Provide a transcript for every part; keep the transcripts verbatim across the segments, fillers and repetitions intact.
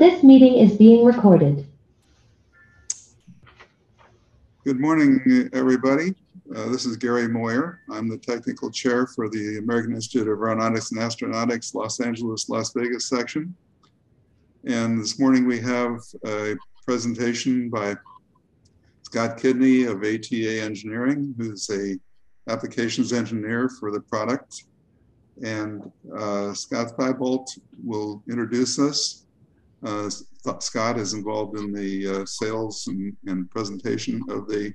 This meeting is being recorded. Good morning, everybody. Uh, this is Gary Moyer. I'm the technical chair for the American Institute of Aeronautics and Astronautics, Los Angeles, Las Vegas section. And this morning we have a presentation by Scott Kidney of A T A Engineering, who's a applications engineer for the product. And uh, Scott Speibolt will introduce us. Uh, Scott is involved in the uh, sales and, and presentation of the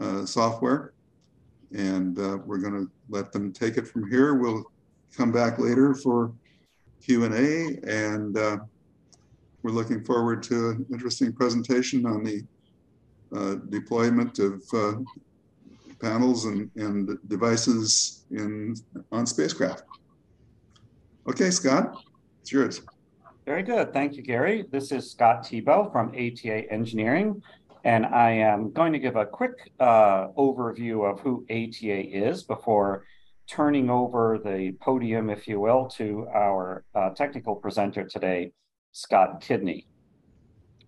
uh, software, and uh, we're going to let them take it from here. We'll come back later for Q and A, and uh, we're looking forward to an interesting presentation on the uh, deployment of uh, panels and, and devices in on spacecraft. Okay, Scott, it's yours. Very good. Thank you, Gary. This is Scott Thibault from A T A Engineering, and I am going to give a quick uh, overview of who A T A is before turning over the podium, if you will, to our uh, technical presenter today, Scott Kidney.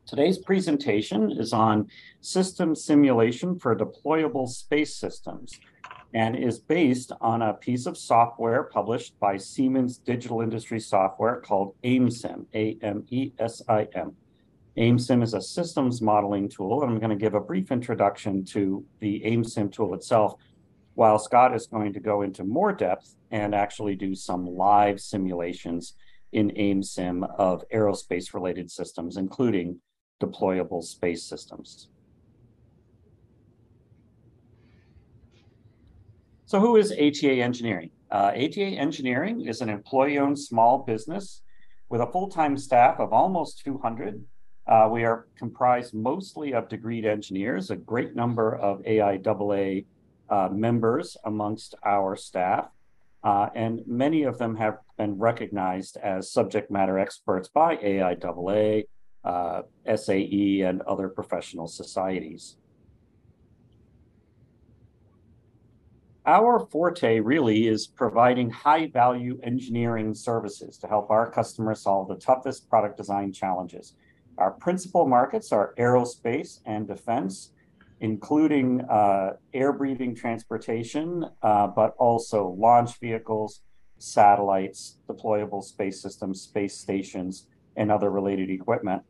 Today's presentation is on system simulation for deployable space systems and is based on a piece of software published by Siemens Digital Industry Software called Amesim, A M E S I M. Amesim is a systems modeling tool, and I'm going to give a brief introduction to the Amesim tool itself, while Scott is going to go into more depth and actually do some live simulations in Amesim of aerospace-related systems, including deployable space systems. So who is A T A Engineering? Uh, A T A Engineering is an employee-owned small business with a full-time staff of almost two hundred. Uh, we are comprised mostly of degreed engineers, a great number of A I A A uh, members amongst our staff, uh, and many of them have been recognized as subject matter experts by A I A A, uh, S A E, and other professional societies. Our forte really is providing high-value engineering services to help our customers solve the toughest product design challenges. Our principal markets are aerospace and defense, including uh, air-breathing transportation, uh, but also launch vehicles, satellites, deployable space systems, space stations, and other related equipment.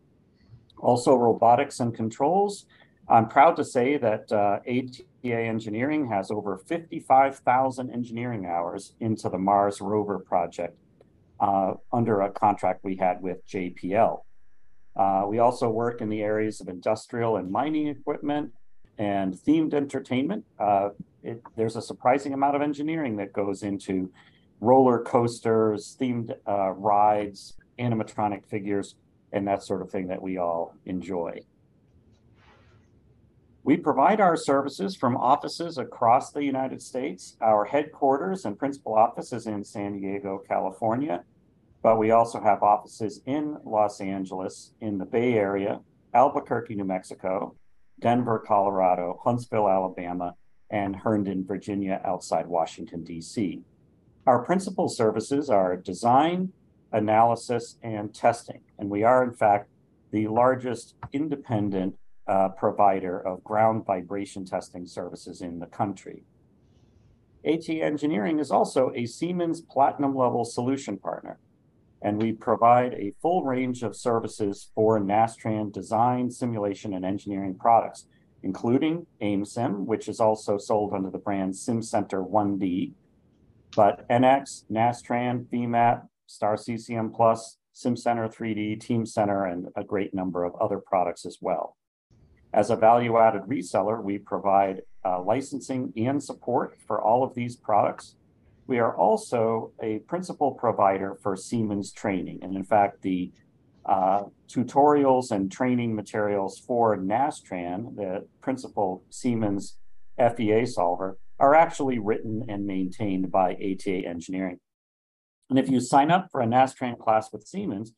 Also robotics and controls. I'm proud to say that uh, A T A Engineering has over fifty-five thousand engineering hours into the Mars rover project uh, under a contract we had with J P L. Uh, we also work in the areas of industrial and mining equipment and themed entertainment. Uh, it, there's a surprising amount of engineering that goes into roller coasters, themed uh, rides, animatronic figures, and that sort of thing that we all enjoy. We provide our services from offices across the United States. Our headquarters and principal office is in San Diego, California, but we also have offices in Los Angeles, in the Bay Area, Albuquerque, New Mexico, Denver, Colorado, Huntsville, Alabama, and Herndon, Virginia, outside Washington, D C. Our principal services are design, analysis, and testing, and we are, in fact, the largest independent Uh, provider of ground vibration testing services in the country. A T A Engineering is also a Siemens Platinum level solution partner, and we provide a full range of services for Nastran design, simulation, and engineering products, including Amesim, which is also sold under the brand Simcenter one D, but N X, Nastran, V MAP, Star C C M Plus, Simcenter three D, Teamcenter, and a great number of other products as well. As a value-added reseller, we provide uh, licensing and support for all of these products. We are also a principal provider for Siemens training. And in fact, the uh, tutorials and training materials for Nastran, the principal Siemens F E A solver, are actually written and maintained by A T A Engineering. And if you sign up for a Nastran class with Siemens,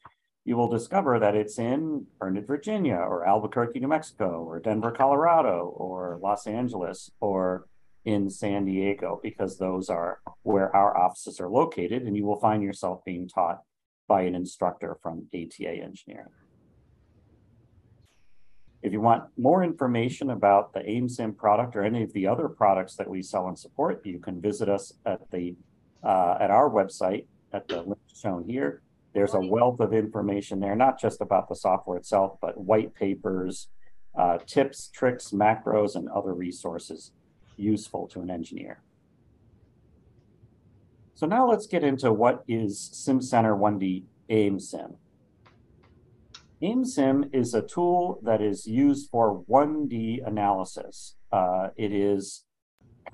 you will discover that it's in Herndon, Virginia, or Albuquerque, New Mexico, or Denver, Colorado, or Los Angeles, or in San Diego, because those are where our offices are located, and you will find yourself being taught by an instructor from A T A Engineering. If you want more information about the Amesim product or any of the other products that we sell and support, you can visit us at the uh, at our website at the link shown here. There's a wealth of information there, not just about the software itself, but white papers, uh, tips, tricks, macros, and other resources useful to an engineer. So now let's get into what is Simcenter one D Amesim. Amesim is a tool that is used for one D analysis. Uh, it is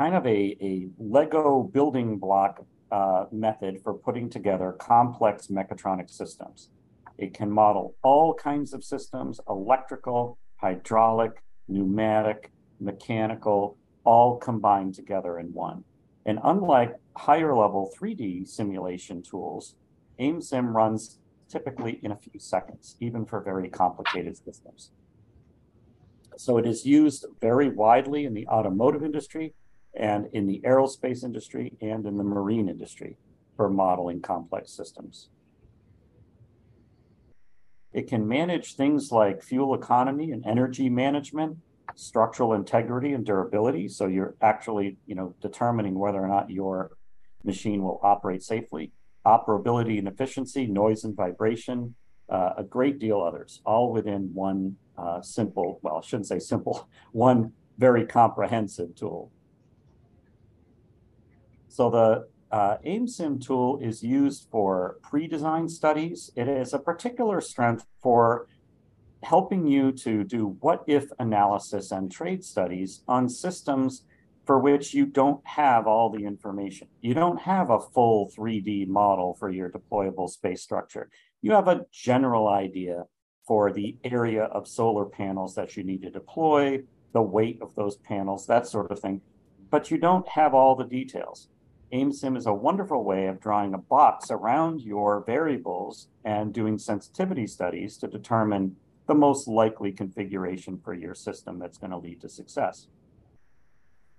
kind of a, a Lego building block uh, method for putting together complex mechatronic systems. It can model all kinds of systems, electrical, hydraulic, pneumatic, mechanical, all combined together in one. And unlike higher level three D simulation tools, Amesim runs typically in a few seconds, even for very complicated systems. So it is used very widely in the automotive industry and in the aerospace industry and in the marine industry for modeling complex systems. It can manage things like fuel economy and energy management, structural integrity and durability. So you're actually, you know, determining whether or not your machine will operate safely. Operability and efficiency, noise and vibration, uh, a great deal others, all within one uh, simple, well, I shouldn't say simple, one very comprehensive tool. So the uh, Amesim tool is used for pre-design studies. It is a particular strength for helping you to do what-if analysis and trade studies on systems for which you don't have all the information. You don't have a full three D model for your deployable space structure. You have a general idea for the area of solar panels that you need to deploy, the weight of those panels, that sort of thing, but you don't have all the details. Amesim is a wonderful way of drawing a box around your variables and doing sensitivity studies to determine the most likely configuration for your system that's going to lead to success.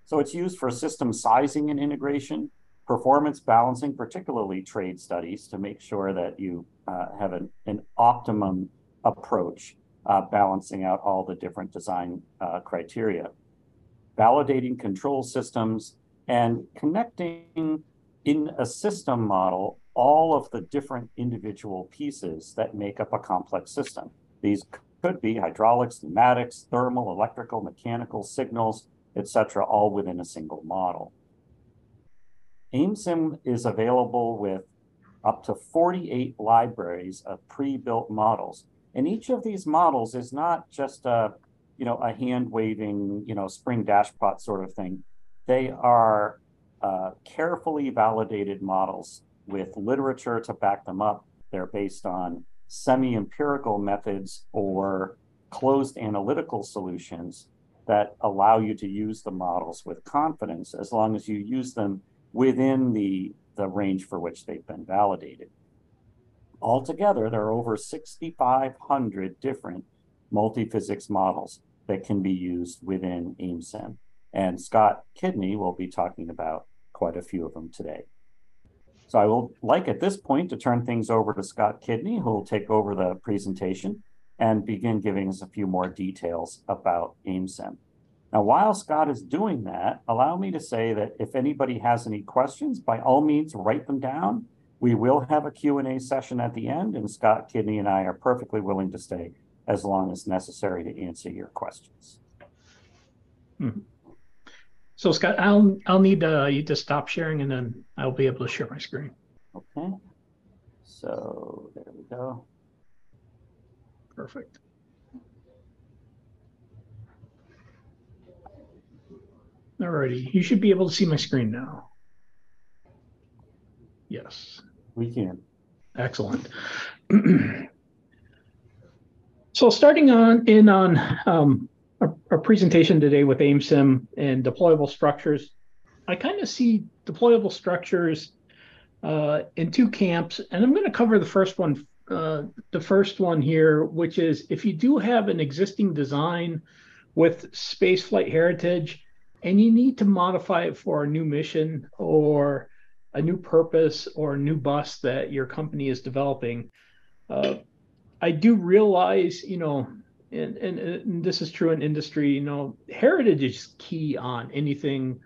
So it's used for system sizing and integration, performance balancing, particularly trade studies, to make sure that you uh, have an, an optimum approach, uh, balancing out all the different design uh, criteria, validating control systems, and connecting in a system model all of the different individual pieces that make up a complex system. These could be hydraulics, pneumatics, thermal, electrical, mechanical, signals, et cetera, all within a single model. Amesim is available with up to forty-eight libraries of pre-built models, and each of these models is not just a, you know, a hand-waving, you know, spring dashpot sort of thing. They are uh, carefully validated models with literature to back them up. They're based on semi-empirical methods or closed analytical solutions that allow you to use the models with confidence as long as you use them within the, the range for which they've been validated. Altogether, there are over sixty-five hundred different multi-physics models that can be used within Amesim. And Scott Kidney will be talking about quite a few of them today. So I will like at this point to turn things over to Scott Kidney, who will take over the presentation and begin giving us a few more details about Amesim. Now, while Scott is doing that, allow me to say that if anybody has any questions, by all means, write them down. We will have a Q and A session at the end, and Scott Kidney and I are perfectly willing to stay as long as necessary to answer your questions. Mm-hmm. So Scott, I'll, I'll need uh, you to stop sharing, and then I'll be able to share my screen. Okay, so there we go. Perfect. Alrighty, you should be able to see my screen now. Yes. We can. Excellent. So starting on in on um, our, our presentation today with Amesim and deployable structures, I kind of see deployable structures uh, in two camps, and I'm going to cover the first one Uh, the first one here, which is if you do have an existing design with spaceflight heritage and you need to modify it for a new mission or a new purpose or a new bus that your company is developing. Uh, I do realize, you know, and, and, and this is true in industry, you know, heritage is key on anything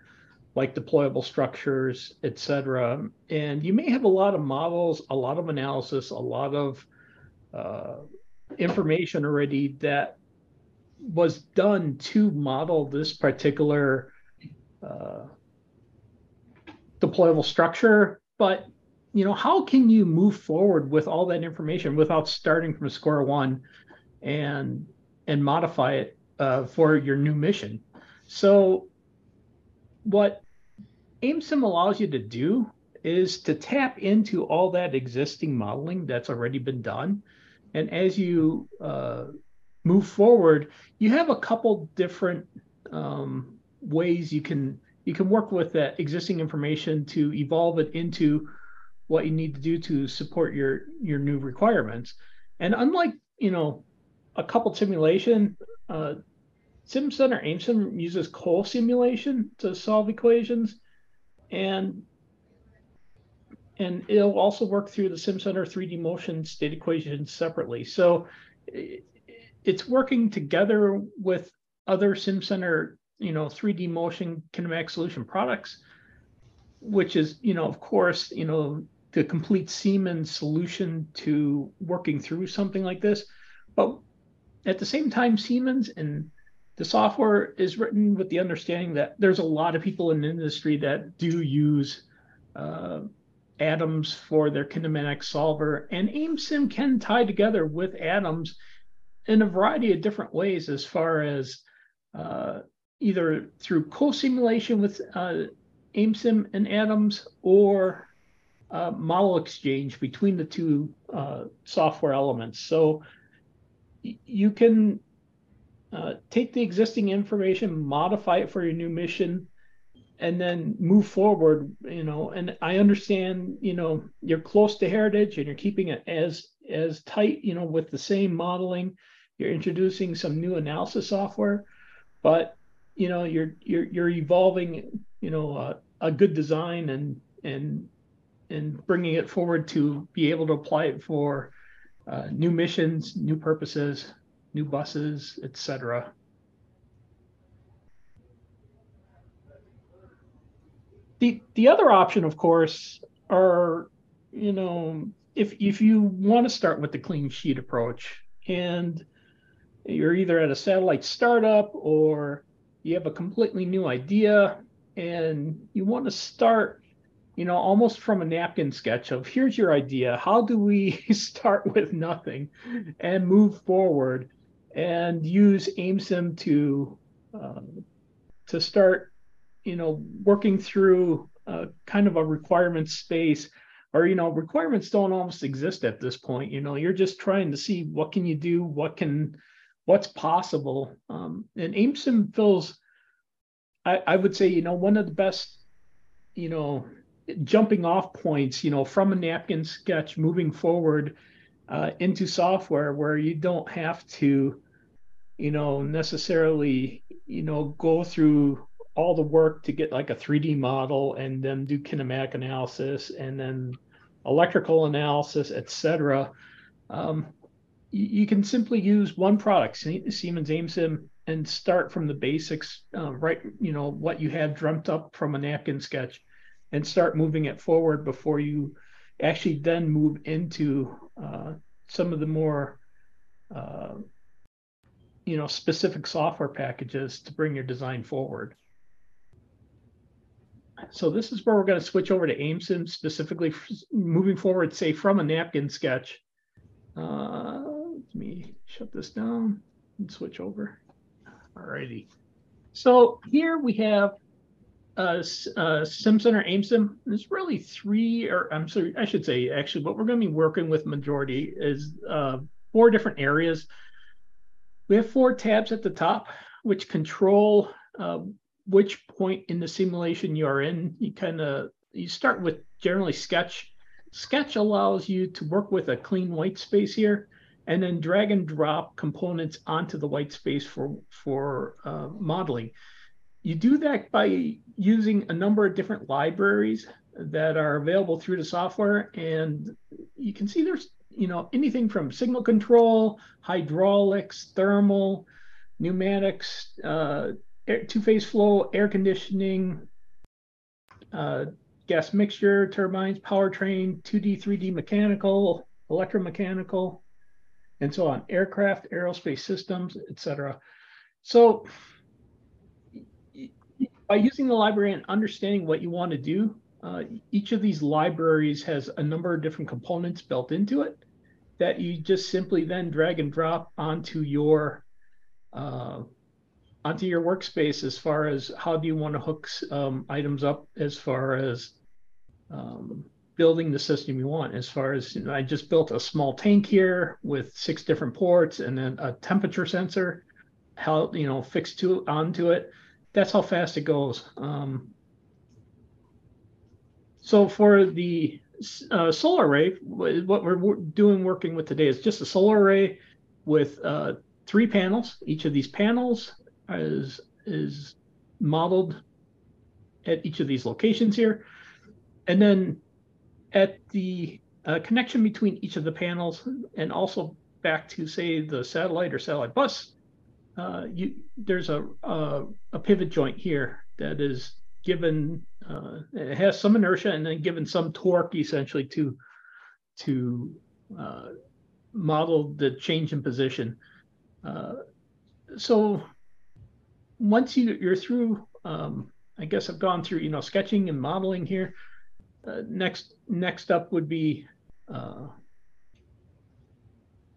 like deployable structures, et cetera. And you may have a lot of models, a lot of analysis, a lot of uh, information already that was done to model this particular uh, deployable structure. But, you know, how can you move forward with all that information without starting from square one and and modify it uh, for your new mission? So what Amesim allows you to do is to tap into all that existing modeling that's already been done. And as you uh, move forward, you have a couple different um, ways you can you can work with that existing information to evolve it into what you need to do to support your your new requirements. And unlike, you know, a coupled simulation, uh, SimCenter Amesim uses COLE simulation to solve equations, and and it'll also work through the SimCenter three D motion state equation separately. So it's working together with other SimCenter, you know, three D motion kinematic solution products, which is, you know, of course, you know, the complete Siemens solution to working through something like this. But at the same time, Siemens and the software is written with the understanding that there's a lot of people in the industry that do use uh, Adams for their kinematic solver, and Amesim can tie together with Adams in a variety of different ways, as far as uh, either through co-simulation with uh, Amesim and Adams, or uh, model exchange between the two uh, software elements. So you can uh, take the existing information, modify it for your new mission, and then move forward, you know. And I understand, you know, you're close to heritage and you're keeping it as as tight, you know, with the same modeling. You're introducing some new analysis software, but, you know, you're you're you're evolving, you know, uh, a good design and and and bringing it forward to be able to apply it for Uh, new missions, new purposes, new buses, et cetera. The the other option, of course, are, you know, if if you want to start with the clean sheet approach, and you're either at a satellite startup or you have a completely new idea, and you want to start, you know, almost from a napkin sketch of here's your idea. How do we start with nothing and move forward and use Amesim to uh, to start, you know, working through uh, kind of a requirement space, or, you know, requirements don't almost exist at this point. You know, you're just trying to see what can you do, what can, what's possible. Um, and Amesim fills, I, I would say, you know, one of the best, you know, jumping off points, you know, from a napkin sketch moving forward uh, into software, where you don't have to, you know, necessarily, you know, go through all the work to get like a three D model and then do kinematic analysis and then electrical analysis, et cetera. Um, you, you can simply use one product, Siemens Amesim, and start from the basics, uh, right, you know, what you had dreamt up from a napkin sketch, and start moving it forward before you actually then move into uh, some of the more, uh, you know, specific software packages to bring your design forward. So this is where we're going to switch over to Amesim, specifically moving forward, say, from a napkin sketch. Uh, let me shut this down and switch over. All righty. So here we have Uh, uh, SimCenter Amesim. There's really three, or I'm sorry, I should say actually what we're going to be working with majority is uh, four different areas. We have four tabs at the top, which control uh, which point in the simulation you are in. You kind of, you start with generally sketch. Sketch allows you to work with a clean white space here, and then drag and drop components onto the white space for, for uh, modeling. You do that by using a number of different libraries that are available through the software. And you can see there's, you know, anything from signal control, hydraulics, thermal, pneumatics, uh, two-phase flow, air conditioning, uh, gas mixture, turbines, powertrain, two D, three D mechanical, electromechanical, and so on, aircraft, aerospace systems, et cetera. So by using the library and understanding what you want to do, uh, each of these libraries has a number of different components built into it that you just simply then drag and drop onto your uh, onto your workspace as far as how do you want to hook um, items up as far as um, building the system you want. As far as, you know, I just built a small tank here with six different ports and then a temperature sensor, how, you know, fixed to onto it. That's how fast it goes. Um, so for the uh, solar array, what we're doing working with today is just a solar array with uh, three panels. Each of these panels is, is modeled at each of these locations here. And then at the uh, connection between each of the panels and also back to, say, the satellite or satellite bus, Uh, you, there's a, a a pivot joint here that is given, uh, it has some inertia and then given some torque essentially to to uh, model the change in position. Uh, so once you, you're through, um, I guess I've gone through, you know, sketching and modeling here. Uh, next next up would be uh,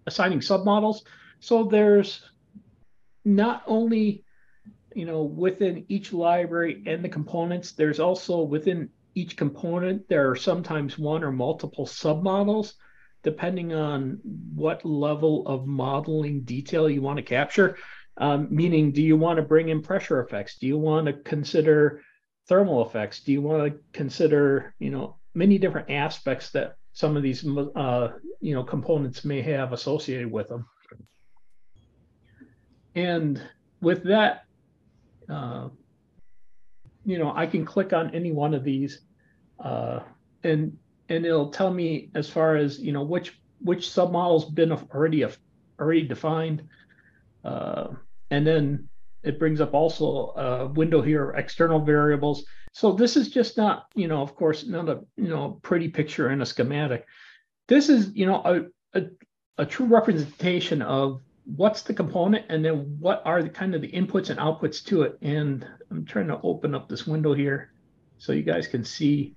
assigning submodels. So there's not only, you know, within each library and the components, there's also within each component, there are sometimes one or multiple submodels, depending on what level of modeling detail you want to capture. Um, meaning, do you want to bring in pressure effects? Do you want to consider thermal effects? Do you want to consider, you know, many different aspects that some of these, uh, you know, components may have associated with them? And with that, uh, you know, I can click on any one of these, uh, and and it'll tell me as far as, you know, which which submodel's been already already defined, uh, and then it brings up also a window here of external variables. So this is just not, you know, of course, not a, you know, pretty picture in a schematic. This is, you know, a a, a true representation of what's the component and then what are the kind of the inputs and outputs to it. And I'm trying to open up this window here so you guys can see,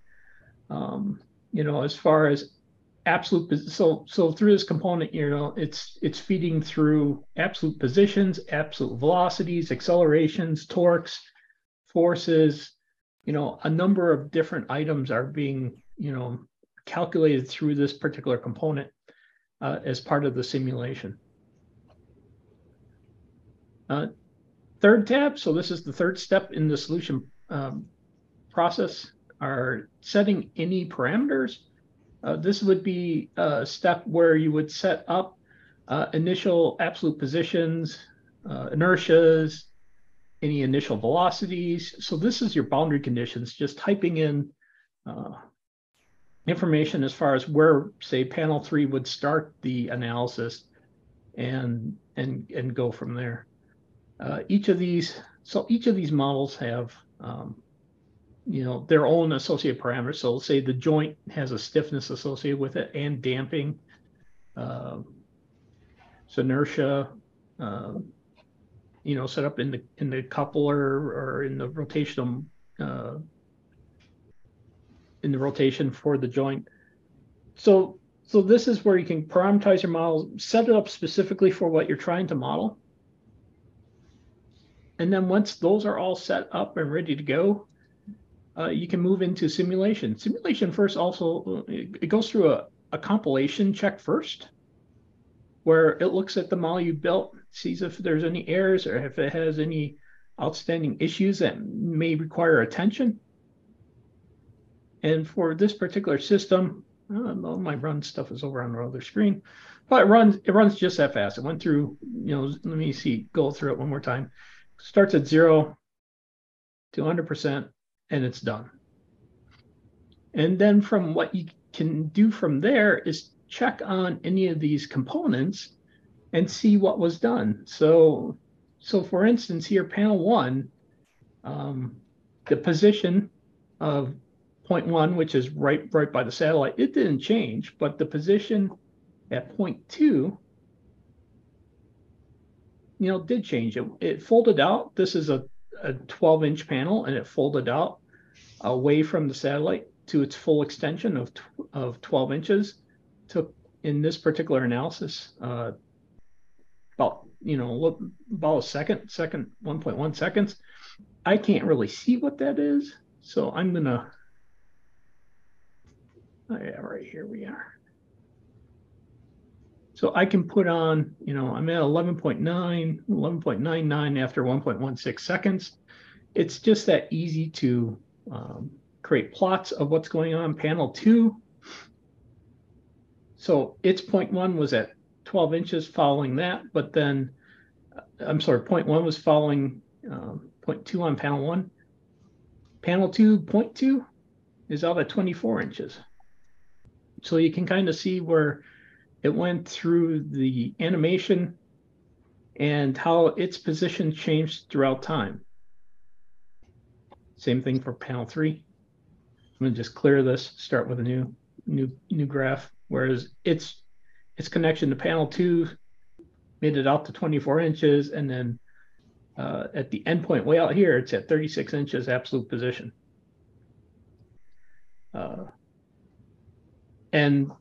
um, you know, as far as absolute. So, so through this component, you know, it's, it's feeding through absolute positions, absolute velocities, accelerations, torques, forces, you know, a number of different items are being, you know, calculated through this particular component uh, as part of the simulation. Uh, third tab, so this is the third step in the solution um, process, are setting any parameters. Uh, this would be a step where you would set up uh, initial absolute positions, uh, inertias, any initial velocities. So this is your boundary conditions, just typing in uh, information as far as where, say, panel three would start the analysis and, and, and go from there. Uh, each of these, so each of these models have, um, you know, their own associated parameters. So let's say the joint has a stiffness associated with it and damping, uh, so inertia, uh, you know, set up in the in the coupler or in the rotational uh, in the rotation for the joint. So so this is where you can parameterize your model, set it up specifically for what you're trying to model. And then once those are all set up and ready to go, uh, you can move into simulation. Simulation first also, it goes through a, a compilation check first, where it looks at the model you built, sees if there's any errors or if it has any outstanding issues that may require attention. And for this particular system, I don't know, my run stuff is over on the other screen, but it runs, it runs just that fast. It went through, you know, let me see, go through it one more time. Starts at zero to one hundred percent, and it's done. And then from what you can do from there is check on any of these components and see what was done. So, so for instance, here, panel one, um, the position of point one, which is right, right by the satellite, it didn't change, but the position at point two, you know, did change. It, it folded out. This is a twelve inch panel, and it folded out away from the satellite to its full extension of, of twelve inches. Took, in this particular analysis, uh, about, you know, about a second, second, one point one seconds. I can't really see what that is. So I'm gonna, oh yeah, right here we are. So I can put on, you know, I'm at eleven point nine, eleven point nine nine after one point one six seconds. It's just that easy to um, create plots of what's going on. Panel two. So its point one was at twelve inches following that, but then, I'm sorry, point one was following um, point two on panel one. Panel two, point two is out at twenty-four inches. So you can kind of see where it went through the animation and how its position changed throughout time. Same thing for panel three. I'm gonna just clear this, start with a new new new graph. Whereas its its connection to panel two made it out to twenty-four inches, and then uh, at the endpoint way out here, it's at thirty-six inches absolute position. Uh, and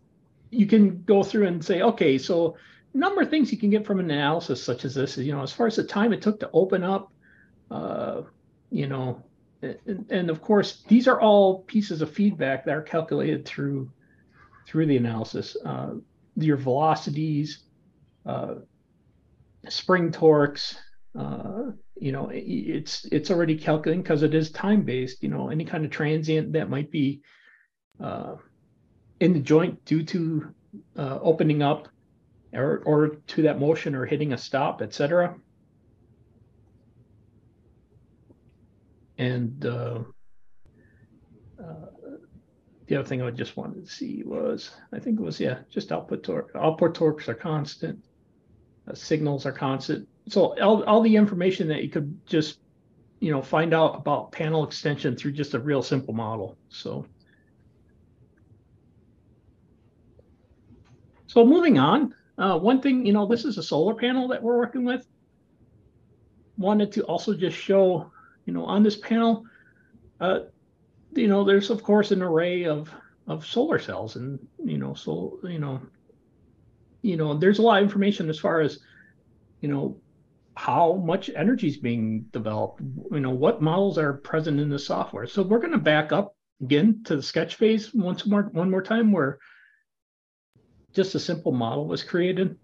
you can go through and say, okay, so a number of things you can get from an analysis such as this, you know, as far as the time it took to open up, uh, you know, and, and of course, these are all pieces of feedback that are calculated through through the analysis, uh, your velocities, uh, spring torques, uh, you know, it, it's it's already calculating because it is time-based, you know, any kind of transient that might be uh, in the joint due to uh, opening up or, or to that motion or hitting a stop, et cetera. And uh, uh, the other thing I just wanted to see was, I think it was, yeah, just output torque. Output torques are constant. Uh, signals are constant. So all, all the information that you could just, you know, find out about panel extension through just a real simple model. So, so moving on, uh, one thing, you know, this is a solar panel that we're working with. Wanted to also just show, you know, on this panel, uh, you know, there's, of course, an array of, of solar cells and, you know, so, you know, you know, there's a lot of information as far as, you know, how much energy is being developed, you know, what models are present in the software. So we're going to back up again to the sketch phase once more, one more time, where just a simple model was created.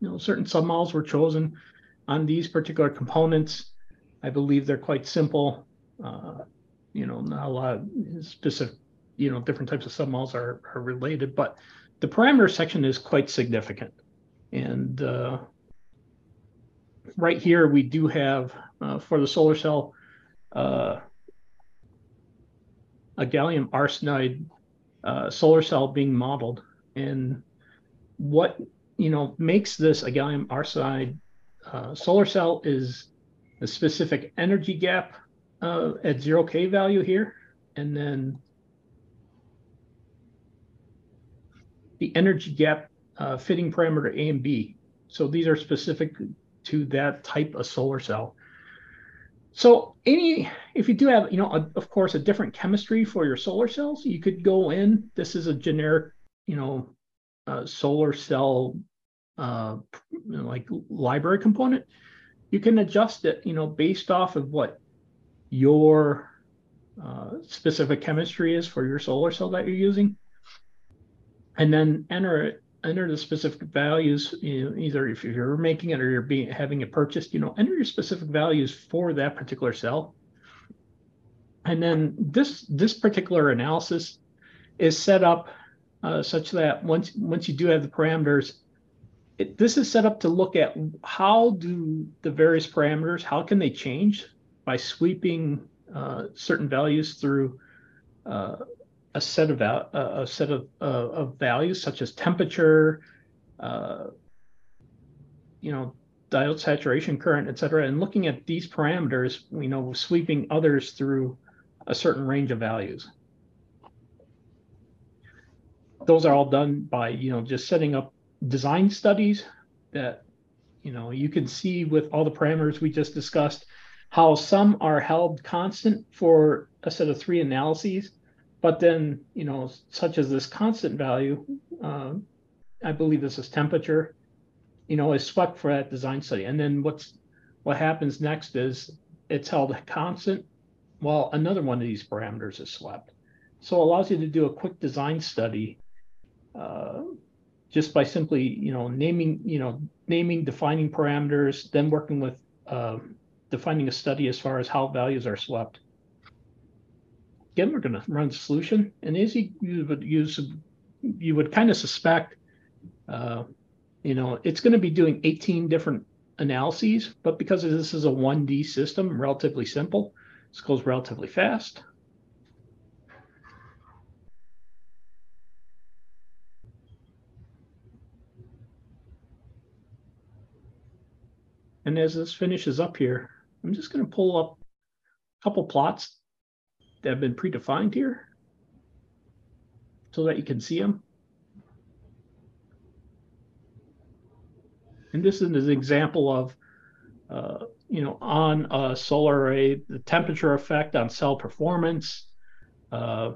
You know, certain submodels were chosen on these particular components. I believe they're quite simple. Uh, You know, not a lot of specific, you know, different types of submodels are, are related, but the parameter section is quite significant. And uh, right here, we do have uh, for the solar cell, uh, a gallium arsenide uh, solar cell being modeled. And what, you know, makes this a gallium arsenide uh, solar cell is the specific energy gap Uh, at zero K value here, and then the energy gap uh, fitting parameter A and B. So these are specific to that type of solar cell. So any, if you do have, you know, a, of course, a different chemistry for your solar cells, you could go in. This is a generic, you know, uh, solar cell uh, like library component. You can adjust it, you know, based off of what your uh, specific chemistry is for your solar cell that you're using, and then enter enter the specific values, you know, either if you're making it or you're being having it purchased, you know, enter your specific values for that particular cell. And then this this particular analysis is set up uh, such that once once you do have the parameters, it, this is set up to look at how do the various parameters, how can they change by sweeping uh, certain values through uh, a set of uh, a set of, uh, of values such as temperature, uh, you know, diode saturation current, et cetera. And looking at these parameters, we know, sweeping others through a certain range of values. Those are all done by, you know, just setting up design studies that, you know, you can see with all the parameters we just discussed, how some are held constant for a set of three analyses, but then, you know, such as this constant value, uh, I believe this is temperature, you know, is swept for that design study. And then what's what happens next is it's held constant while another one of these parameters is swept. So it allows you to do a quick design study uh, just by simply, you know, naming, you know, naming, defining parameters, then working with um, defining a study as far as how values are swept. Again, we're going to run the solution, and as you, you would use, you would kind of suspect, uh, you know, it's going to be doing eighteen different analyses, but because this is a one D system, relatively simple, this goes relatively fast. And as this finishes up here, I'm just going to pull up a couple plots that have been predefined here so that you can see them. And this is an example of, uh, you know, on a solar array, the temperature effect on cell performance, uh,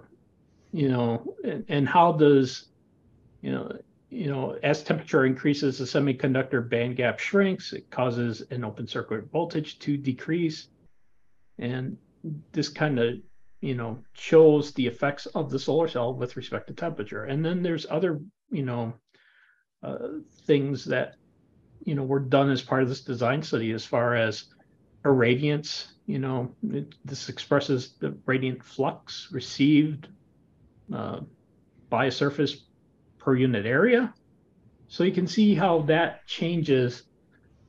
you know, and, and how does, you know, you know, as temperature increases, the semiconductor band gap shrinks. It causes an open circuit voltage to decrease. And this kind of, you know, shows the effects of the solar cell with respect to temperature. And then there's other, you know, uh, things that, you know, were done as part of this design study as far as irradiance, you know, it, this expresses the radiant flux received uh, by a surface per unit area. So you can see how that changes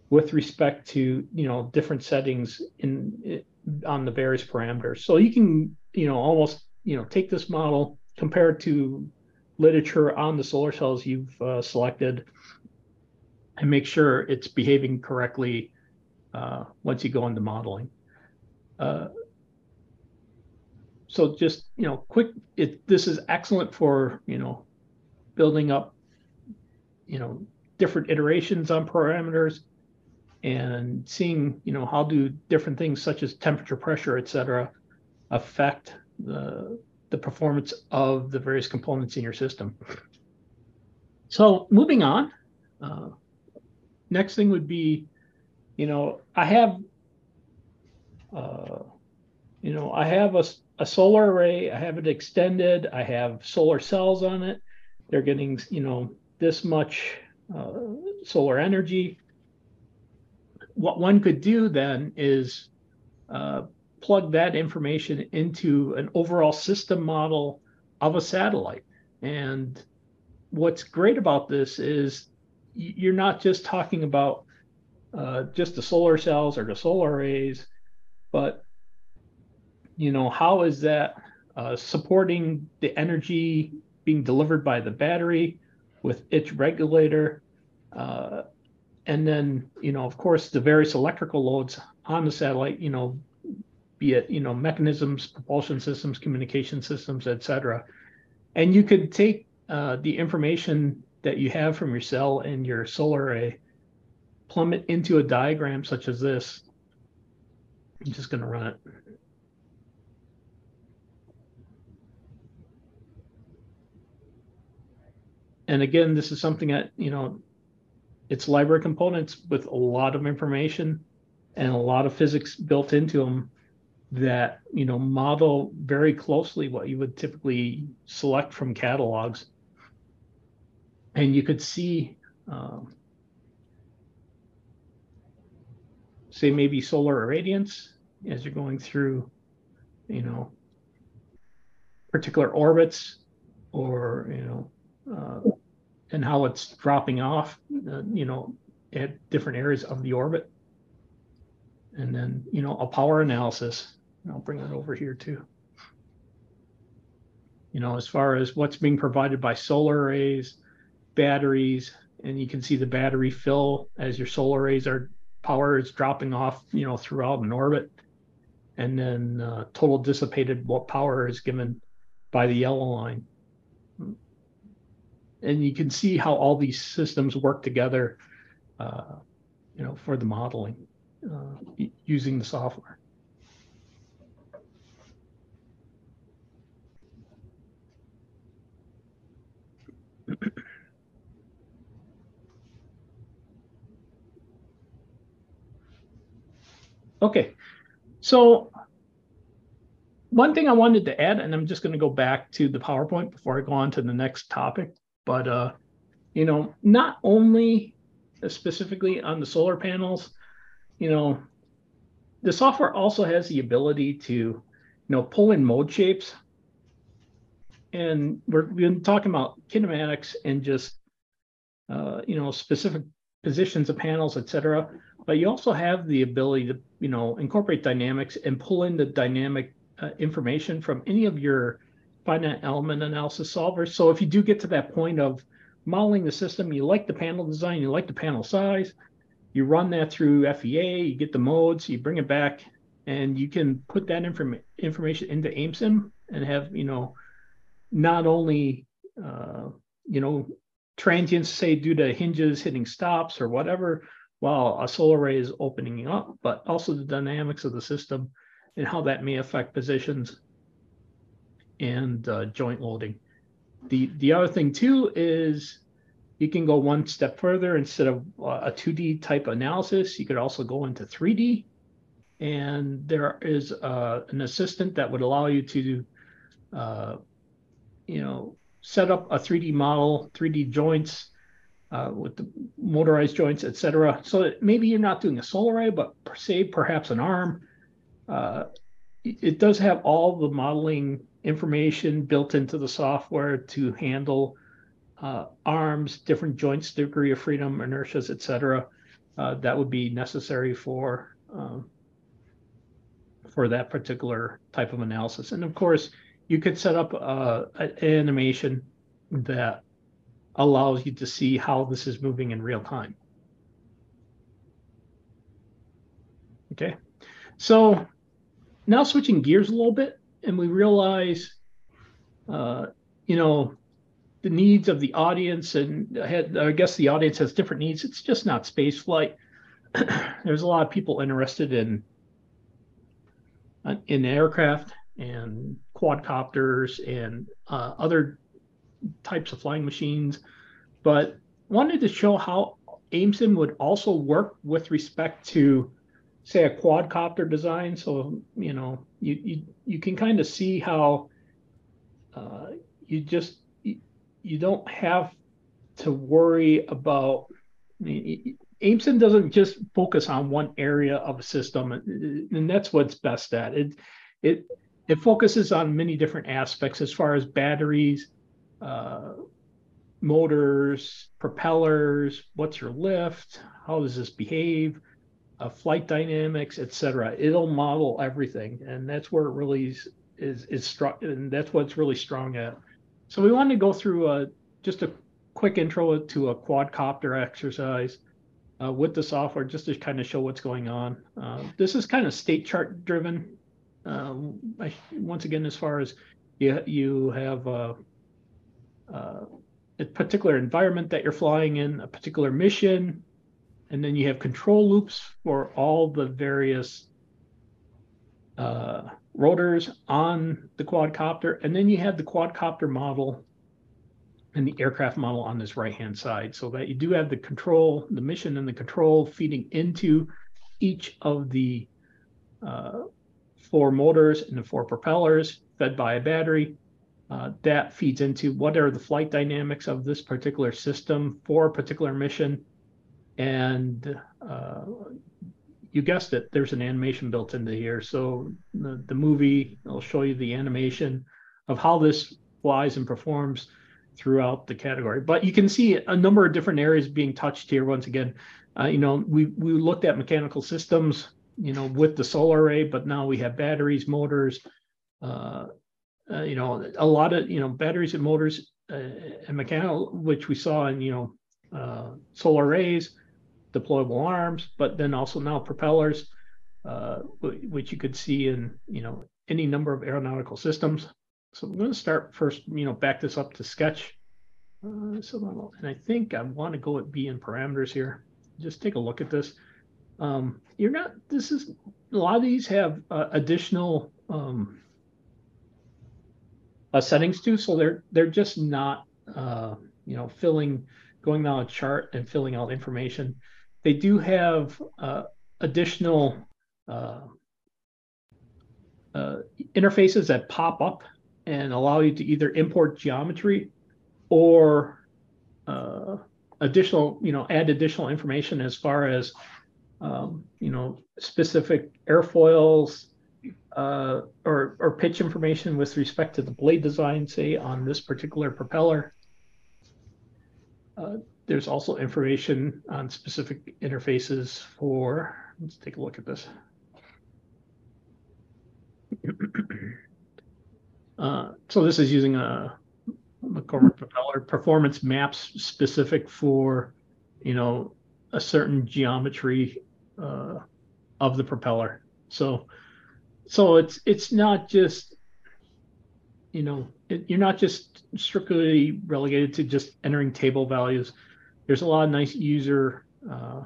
with respect to, you know, different settings in on the various parameters. So you can, you know, almost, you know, take this model, compare it to literature on the solar cells you've uh, selected, and make sure it's behaving correctly uh, once you go into modeling. Uh, so just, you know, quick, it, this is excellent for, you know, building up, you know, different iterations on parameters and seeing, you know, how do different things such as temperature, pressure, et cetera, affect the, the performance of the various components in your system. So moving on, uh, next thing would be, you know, I have, uh, you know, I have a, a solar array, I have it extended, I have solar cells on it. They're getting, you know, this much uh, solar energy. What one could do then is uh, plug that information into an overall system model of a satellite. And what's great about this is you're not just talking about uh, just the solar cells or the solar arrays, but, you know, how is that uh, supporting the energy being delivered by the battery with its regulator, uh, and then, you know, of course, the various electrical loads on the satellite, you know, be it, you know, mechanisms, propulsion systems, communication systems, et cetera. And you could take uh, the information that you have from your cell and your solar array, plumb it into a diagram such as this. I'm just going to run it. And again, this is something that, you know, it's library components with a lot of information and a lot of physics built into them that, you know, model very closely what you would typically select from catalogs. And you could see, um, say, maybe solar irradiance as you're going through, you know, particular orbits or, you know, uh, and how it's dropping off, uh, you know, at different areas of the orbit. And then, you know, a power analysis. And I'll bring it over here too. you know, as far as what's being provided by solar arrays, batteries, and you can see the battery fill as your solar arrays are power is dropping off, you know, throughout an orbit. And then uh, total dissipated what power is given by the yellow line. And you can see how all these systems work together, uh, you know, for the modeling uh, using the software. Okay, so one thing I wanted to add, and I'm just going to go back to the PowerPoint before I go on to the next topic, but, uh, you know, not only specifically on the solar panels, you know, the software also has the ability to, you know, pull in mode shapes. And we're, we've been talking about kinematics and just, uh, you know, specific positions of panels, et cetera. But you also have the ability to, you know, incorporate dynamics and pull in the dynamic uh, information from any of your finite element analysis solvers. So if you do get to that point of modeling the system, you like the panel design, you like the panel size, you run that through F E A, you get the modes, you bring it back, and you can put that inform information into Amesim and have, you know, not only, uh, you know, transients, say, due to hinges hitting stops or whatever, while a solar array is opening up, but also the dynamics of the system and how that may affect positions and uh, joint loading. The, the other thing, too, is you can go one step further. Instead of uh, a two D type analysis, you could also go into three D. And there is uh, an assistant that would allow you to, uh, you know, set up a three D model, three D joints, Uh, with the motorized joints, et cetera. So that maybe you're not doing a solar array, but per se, perhaps an arm. Uh, it does have all the modeling information built into the software to handle uh, arms, different joints, degree of freedom, inertias, et cetera. Uh, that would be necessary for, um, for that particular type of analysis. And of course, you could set up uh, an animation that allows you to see how this is moving in real time. Okay, so now switching gears a little bit, and we realize, uh, you know, the needs of the audience, and had, I guess the audience has different needs. It's just not space flight. There's a lot of people interested in in aircraft and quadcopters and uh, other types of flying machines, but wanted to show how Amesim would also work with respect to, say, a quadcopter design. So, you know, you you, you can kind of see how uh, you just, you, you don't have to worry about, I mean, Amesim doesn't just focus on one area of a system, and that's what's best at. It, it, it focuses on many different aspects as far as batteries, Uh, motors, propellers, what's your lift, how does this behave, uh, flight dynamics, et cetera. It'll model everything, and that's where it really is is, is strong, and that's what it's really strong at. So we wanted to go through a, just a quick intro to a quadcopter exercise uh, with the software, just to kind of show what's going on. Uh, this is kind of state chart driven. Uh, I, once again, as far as you you have. Uh, Uh, a particular environment that you're flying in, a particular mission, and then you have control loops for all the various uh, rotors on the quadcopter, and then you have the quadcopter model and the aircraft model on this right-hand side, so that you do have the control, the mission and the control feeding into each of the uh, four motors and the four propellers fed by a battery. Uh, that feeds into what are the flight dynamics of this particular system for a particular mission. And uh, you guessed it, there's an animation built into here. So the, the movie, I'll show you the animation of how this flies and performs throughout the category. But you can see a number of different areas being touched here. Once again, uh, you know, we, we looked at mechanical systems, you know, with the solar array, but now we have batteries, motors, uh, uh, you know, a lot of, you know, batteries and motors uh, and mechanical, which we saw in, you know, uh, solar arrays, deployable arms, but then also now propellers, uh, which you could see in, you know, any number of aeronautical systems. So I'm going to start first, you know, back this up to sketch. Uh, so, and I think I want to go at B in parameters here. Just take a look at this. Um, you're not, this is, a lot of these have uh, additional um, uh, settings too. So they're, they're just not, uh, you know, filling, going down a chart and filling out information. They do have uh, additional uh, uh, interfaces that pop up and allow you to either import geometry or uh, additional, you know, add additional information as far as, um, you know, specific airfoils uh, or, or pitch information with respect to the blade design, say, on this particular propeller. Uh, there's also information on specific interfaces for, let's take a look at this. Uh, so this is using a McCormick propeller, performance maps specific for, you know, a certain geometry uh, of the propeller. So, so it's it's not just, you know, it, you're not just strictly relegated to just entering table values. There's a lot of nice user, uh,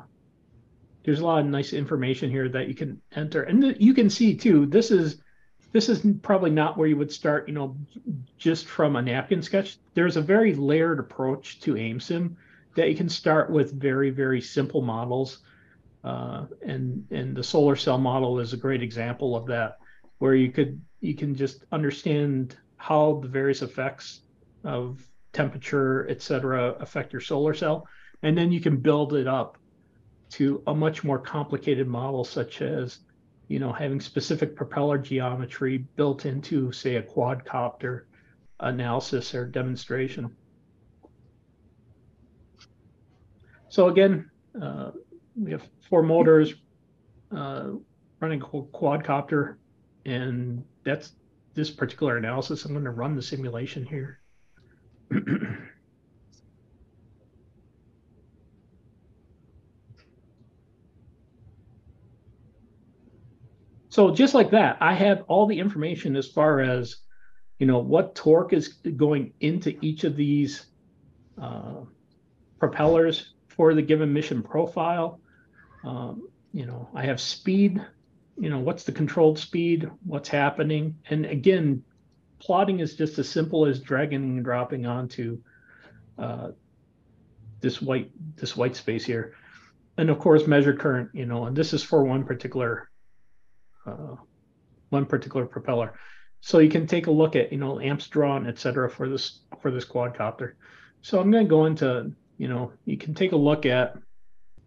there's a lot of nice information here that you can enter, and you can see too. This is. This is probably not where you would start, you know, just from a napkin sketch. There's a very layered approach to Amesim that you can start with very, very simple models. Uh, and, and the solar cell model is a great example of that, where you could, you can just understand how the various effects of temperature, et cetera, affect your solar cell. And then you can build it up to a much more complicated model, such as, you know, having specific propeller geometry built into, say, a quadcopter analysis or demonstration. So again, uh, we have four motors uh, running a quadcopter, and that's this particular analysis. I'm going to run the simulation here. So just like that, I have all the information as far as, you know, what torque is going into each of these uh, propellers for the given mission profile. Um, you know, I have speed, you know, what's the controlled speed, what's happening. And again, plotting is just as simple as dragging and dropping onto uh, this white, this white space here. And of course, measure current, you know, and this is for one particular Uh, one particular propeller. So you can take a look at, you know, amps drawn, et cetera, for this, for this quadcopter. So I'm going to go into, you know, you can take a look at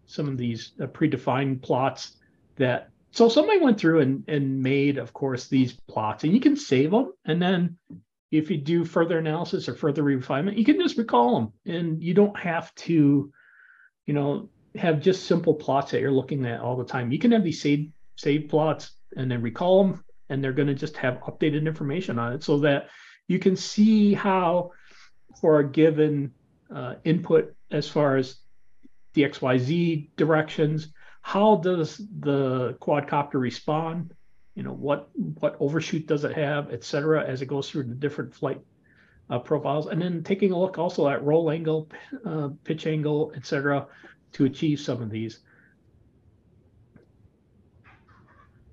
some of these uh, predefined plots that, so somebody went through and, and made, of course, these plots, and you can save them. And then if you do further analysis or further refinement, you can just recall them, and you don't have to, you know, have just simple plots that you're looking at all the time. You can have these saved, saved plots, and then recall them, and they're going to just have updated information on it so that you can see how for a given uh, input as far as the X Y Z directions, how does the quadcopter respond? You know, what, what overshoot does it have, et cetera, as it goes through the different flight uh, profiles. And then taking a look also at roll angle, uh, pitch angle, et cetera, to achieve some of these.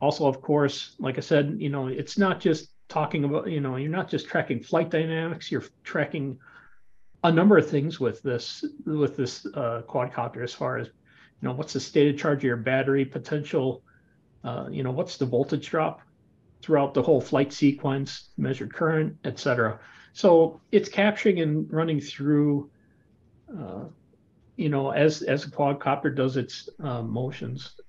Also, of course, like I said, you know, it's not just talking about, you know, you're not just tracking flight dynamics, you're tracking a number of things with this, with this uh, quadcopter, as far as, you know, what's the state of charge of your battery, potential, uh, you know, what's the voltage drop throughout the whole flight sequence, measured current, et cetera. So it's capturing and running through, uh, you know, as, as a quadcopter does its uh, motions.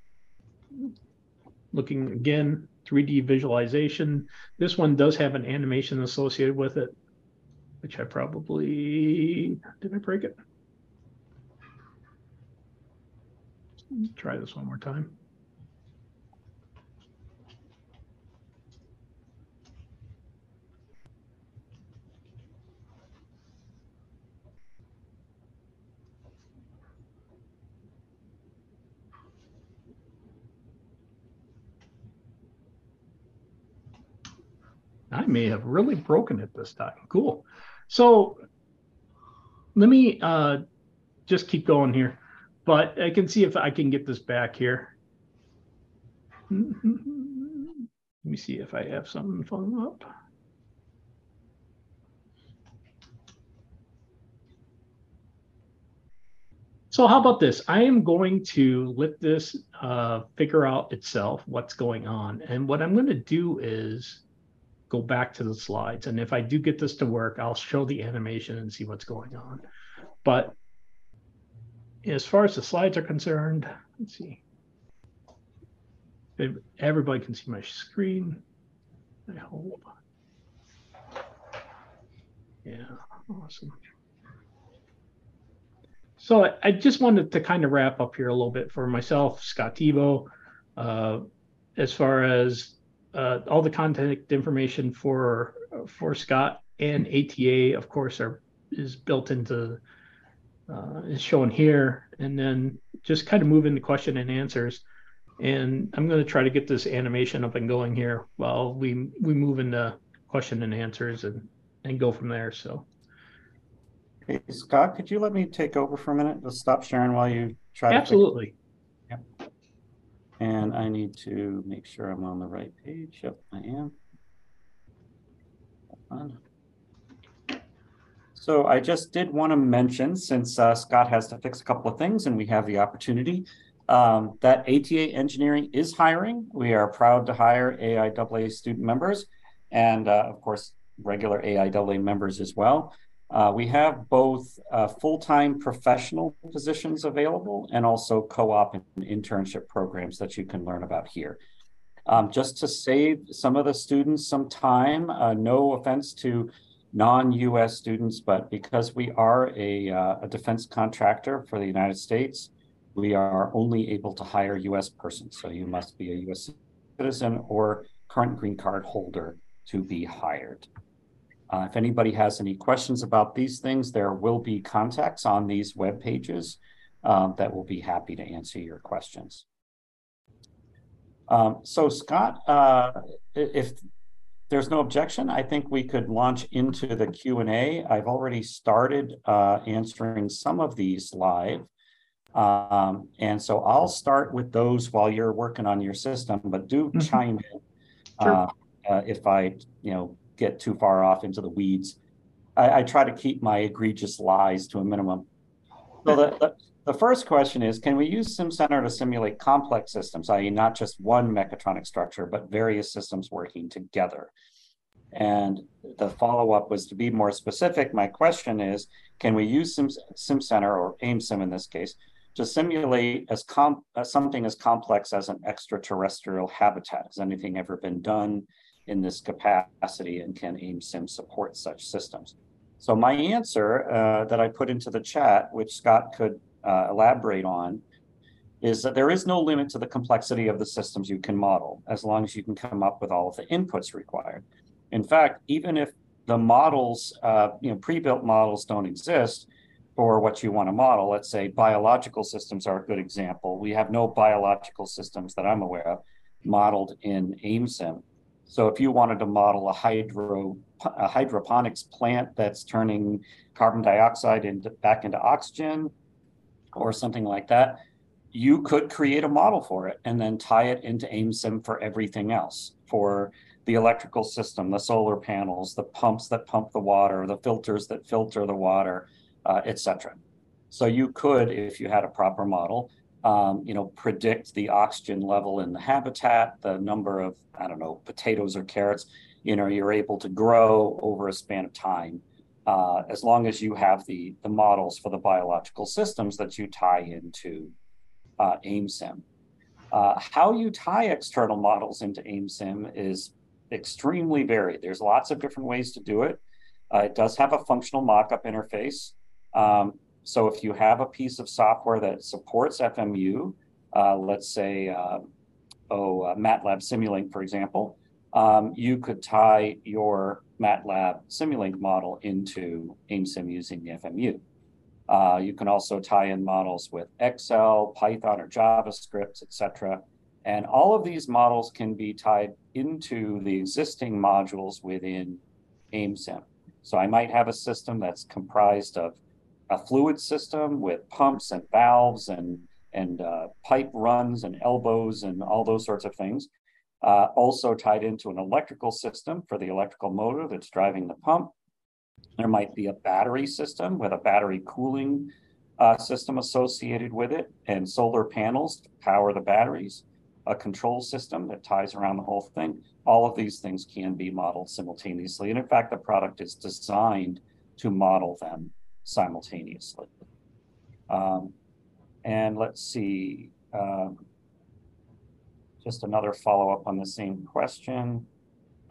Looking again, three D visualization. This one does have an animation associated with it, which I probably, did I break it? Let's try this one more time. I may have really broken it this time. Cool. So let me uh, just keep going here, but I can see if I can get this back here. Let me see if I have something to follow up. So how about this? I am going to let this uh, figure out itself what's going on. And what I'm going to do is go back to the slides. And if I do get this to work, I'll show the animation and see what's going on. But as far as the slides are concerned, let's see. Everybody can see my screen, I hope. Yeah, awesome. So I just wanted to kind of wrap up here a little bit for myself, Scott Thibault, uh, as far as uh, all the contact information for for Scott and A T A, of course, are is built into, uh, is shown here, and then just kind of move into question and answers. And I'm going to try to get this animation up and going here while we we move into question and answers and and go from there. So. Hey, Scott, could you let me take over for a minute? Just stop sharing while you try to. Absolutely. Yep. And I need to make sure I'm on the right page. Yep, I am. So I just did want to mention, since uh, Scott has to fix a couple of things and we have the opportunity, um, that A T A Engineering is hiring. We are proud to hire A I A A student members and, uh, of course, regular A I A A members as well. Uh, we have both uh, full-time professional positions available and also co-op and internship programs that you can learn about here. Um, just to save some of the students some time, uh, no offense to non U S students, but because we are a, uh, a defense contractor for the United States, we are only able to hire U S persons. So you must be a U S citizen or current green card holder to be hired. Uh, if anybody has any questions about these things, there will be contacts on these web pages um, that will be happy to answer your questions. Um, so Scott, uh, if there's no objection, I think we could launch into the Q and A. I've already started uh, answering some of these live. Um, and so I'll start with those while you're working on your system, but do mm-hmm. chime in uh, sure. uh, if I, you know, get too far off into the weeds. I, I try to keep my egregious lies to a minimum. So the, the, the first question is, can we use SimCenter to simulate complex systems, that is not just one mechatronic structure, but various systems working together? And the follow-up was, to be more specific, my question is, can we use Sim, SimCenter, or Amesim in this case, to simulate as com as something as complex as an extraterrestrial habitat? Has anything ever been done in this capacity, and can Amesim support such systems? So my answer uh, that I put into the chat, which Scott could uh, elaborate on, is that there is no limit to the complexity of the systems you can model, as long as you can come up with all of the inputs required. In fact, even if the models, uh, you know, pre-built models don't exist for what you want to model, let's say biological systems are a good example. We have no biological systems that I'm aware of modeled in Amesim. So if you wanted to model a, hydro, a hydroponics plant that's turning carbon dioxide into, back into oxygen or something like that, you could create a model for it and then tie it into Amesim for everything else, for the electrical system, the solar panels, the pumps that pump the water, the filters that filter the water, uh, et cetera. So you could, if you had a proper model, Um, you know, predict the oxygen level in the habitat, the number of, I don't know, potatoes or carrots, you know, you're able to grow over a span of time, uh, as long as you have the, the models for the biological systems that you tie into uh, Amesim. Uh, how you tie external models into Amesim is extremely varied. There's lots of different ways to do it. Uh, it does have a functional mock-up interface. Um, So if you have a piece of software that supports F M U, uh, let's say, uh, oh, uh, MATLAB Simulink, for example, um, you could tie your MATLAB Simulink model into Amesim using the F M U. Uh, you can also tie in models with Excel, Python, or JavaScript, et cetera, And all of these models can be tied into the existing modules within Amesim. So I might have a system that's comprised of a fluid system with pumps and valves and, and uh, pipe runs and elbows and all those sorts of things. Uh, also tied into an electrical system for the electrical motor that's driving the pump. There might be a battery system with a battery cooling uh, system associated with it and solar panels to power the batteries, a control system that ties around the whole thing. All of these things can be modeled simultaneously. And in fact, the product is designed to model them simultaneously. Um, and let's see, um, just another follow-up on the same question.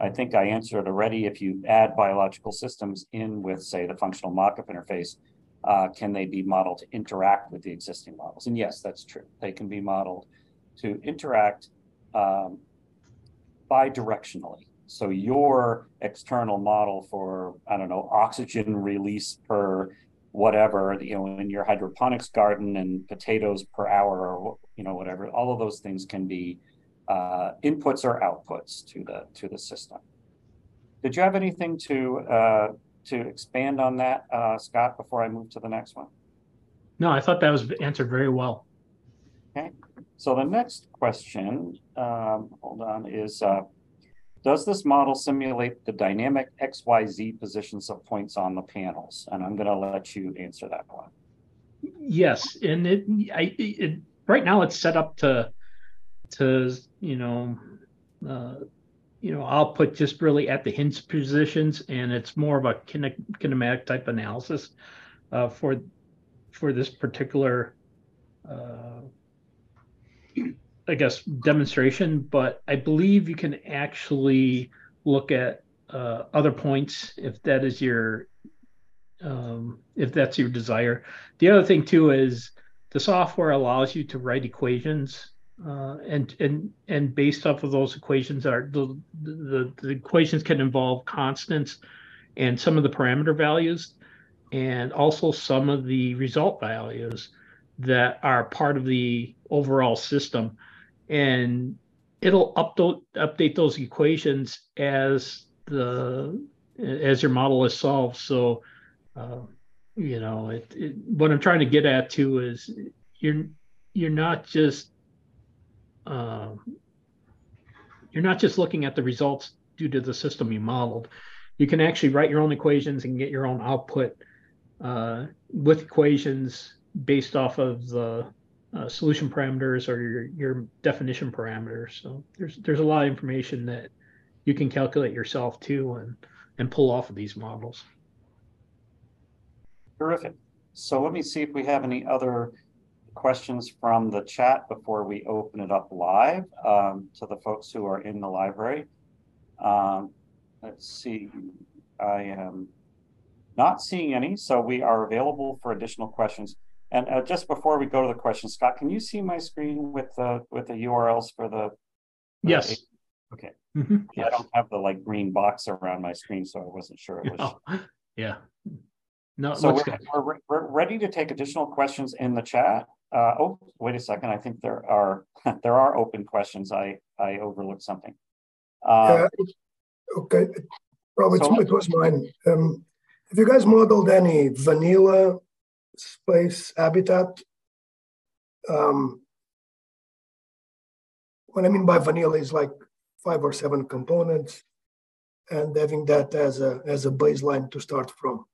I think I answered already. If you add biological systems in with, say, the functional mock-up interface, uh, can they be modeled to interact with the existing models? And yes, that's true. They can be modeled to interact um, bidirectionally. So your external model for, I don't know, oxygen release per whatever, you know, in your hydroponics garden and potatoes per hour or, you know, whatever, all of those things can be uh, inputs or outputs to the, to the system. Did you have anything to, uh, to expand on that, uh, Scott, before I move to the next one? No, I thought that was answered very well. Okay. So the next question, um, hold on, is uh, does this model simulate the dynamic X Y Z positions of points on the panels? And I'm going to let you answer that one. Yes, and it, I, it right now it's set up to to you know uh, you know output just really at the hinge positions, and it's more of a kin kinematic type analysis uh, for for this particular. Uh, I guess, demonstration, but I believe you can actually look at uh, other points if that is your, um, if that's your desire. The other thing too is the software allows you to write equations uh, and and and based off of those equations are the, the, the equations can involve constants and some of the parameter values and also some of the result values that are part of the overall system, and it'll update update those equations as the as your model is solved. So, uh, you know, it, it, what I'm trying to get at too is you're you're not just uh, you're not just looking at the results due to the system you modeled. You can actually write your own equations and get your own output uh, with equations based off of the uh, solution parameters or your, your definition parameters. So there's there's a lot of information that you can calculate yourself too and, and pull off of these models. Terrific. So let me see if we have any other questions from the chat before we open it up live um, to the folks who are in the library. Um, let's see, I am not seeing any, so we are available for additional questions. And uh, just before we go to the question, Scott, can you see my screen with the with the U R Ls for the? the yes. Eight? Okay. Mm-hmm. Yes. I don't have the like green box around my screen, so I wasn't sure it was. No. Yeah. No. So we're, we're we're ready to take additional questions in the chat. Uh, oh, wait a second. I think there are there are open questions. I I overlooked something. Uh, uh, okay, Robert, so it was mine. Um, have you guys modeled any vanilla space habitat? Um, what I mean by vanilla is like five or seven components, and having that as a as a baseline to start from.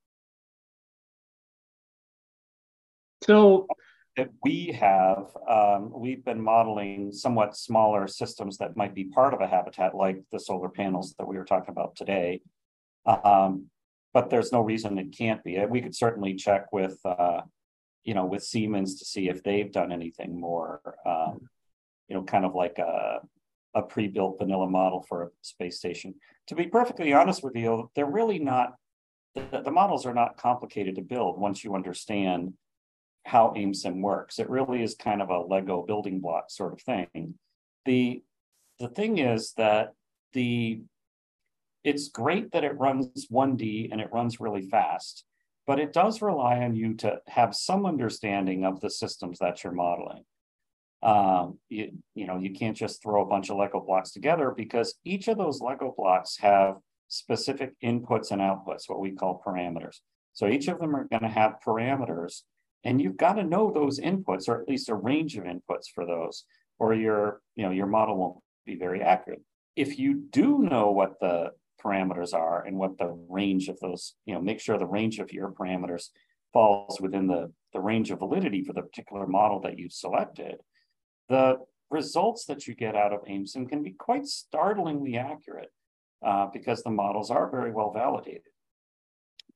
So that we have, um, we've been modeling somewhat smaller systems that might be part of a habitat, like the solar panels that we were talking about today. Um, But there's no reason it can't be. We could certainly check with, uh, you know, with Siemens to see if they've done anything more, um, you know, kind of like a, a pre-built vanilla model for a space station. To be perfectly honest with you, they're really not, the, the models are not complicated to build once you understand how Amesim works. It really is kind of a Lego building block sort of thing. The, the thing is that the, it's great that it runs one D and it runs really fast, but it does rely on you to have some understanding of the systems that you're modeling. Um, you, you know, you can't just throw a bunch of Lego blocks together, because each of those Lego blocks have specific inputs and outputs, what we call parameters. So each of them are going to have parameters, and you've got to know those inputs, or at least a range of inputs for those, or your, you know, your model won't be very accurate. If you do know what the parameters are and what the range of those, you know, make sure the range of your parameters falls within the, the range of validity for the particular model that you've selected, the results that you get out of Amesim can be quite startlingly accurate, uh, because the models are very well validated.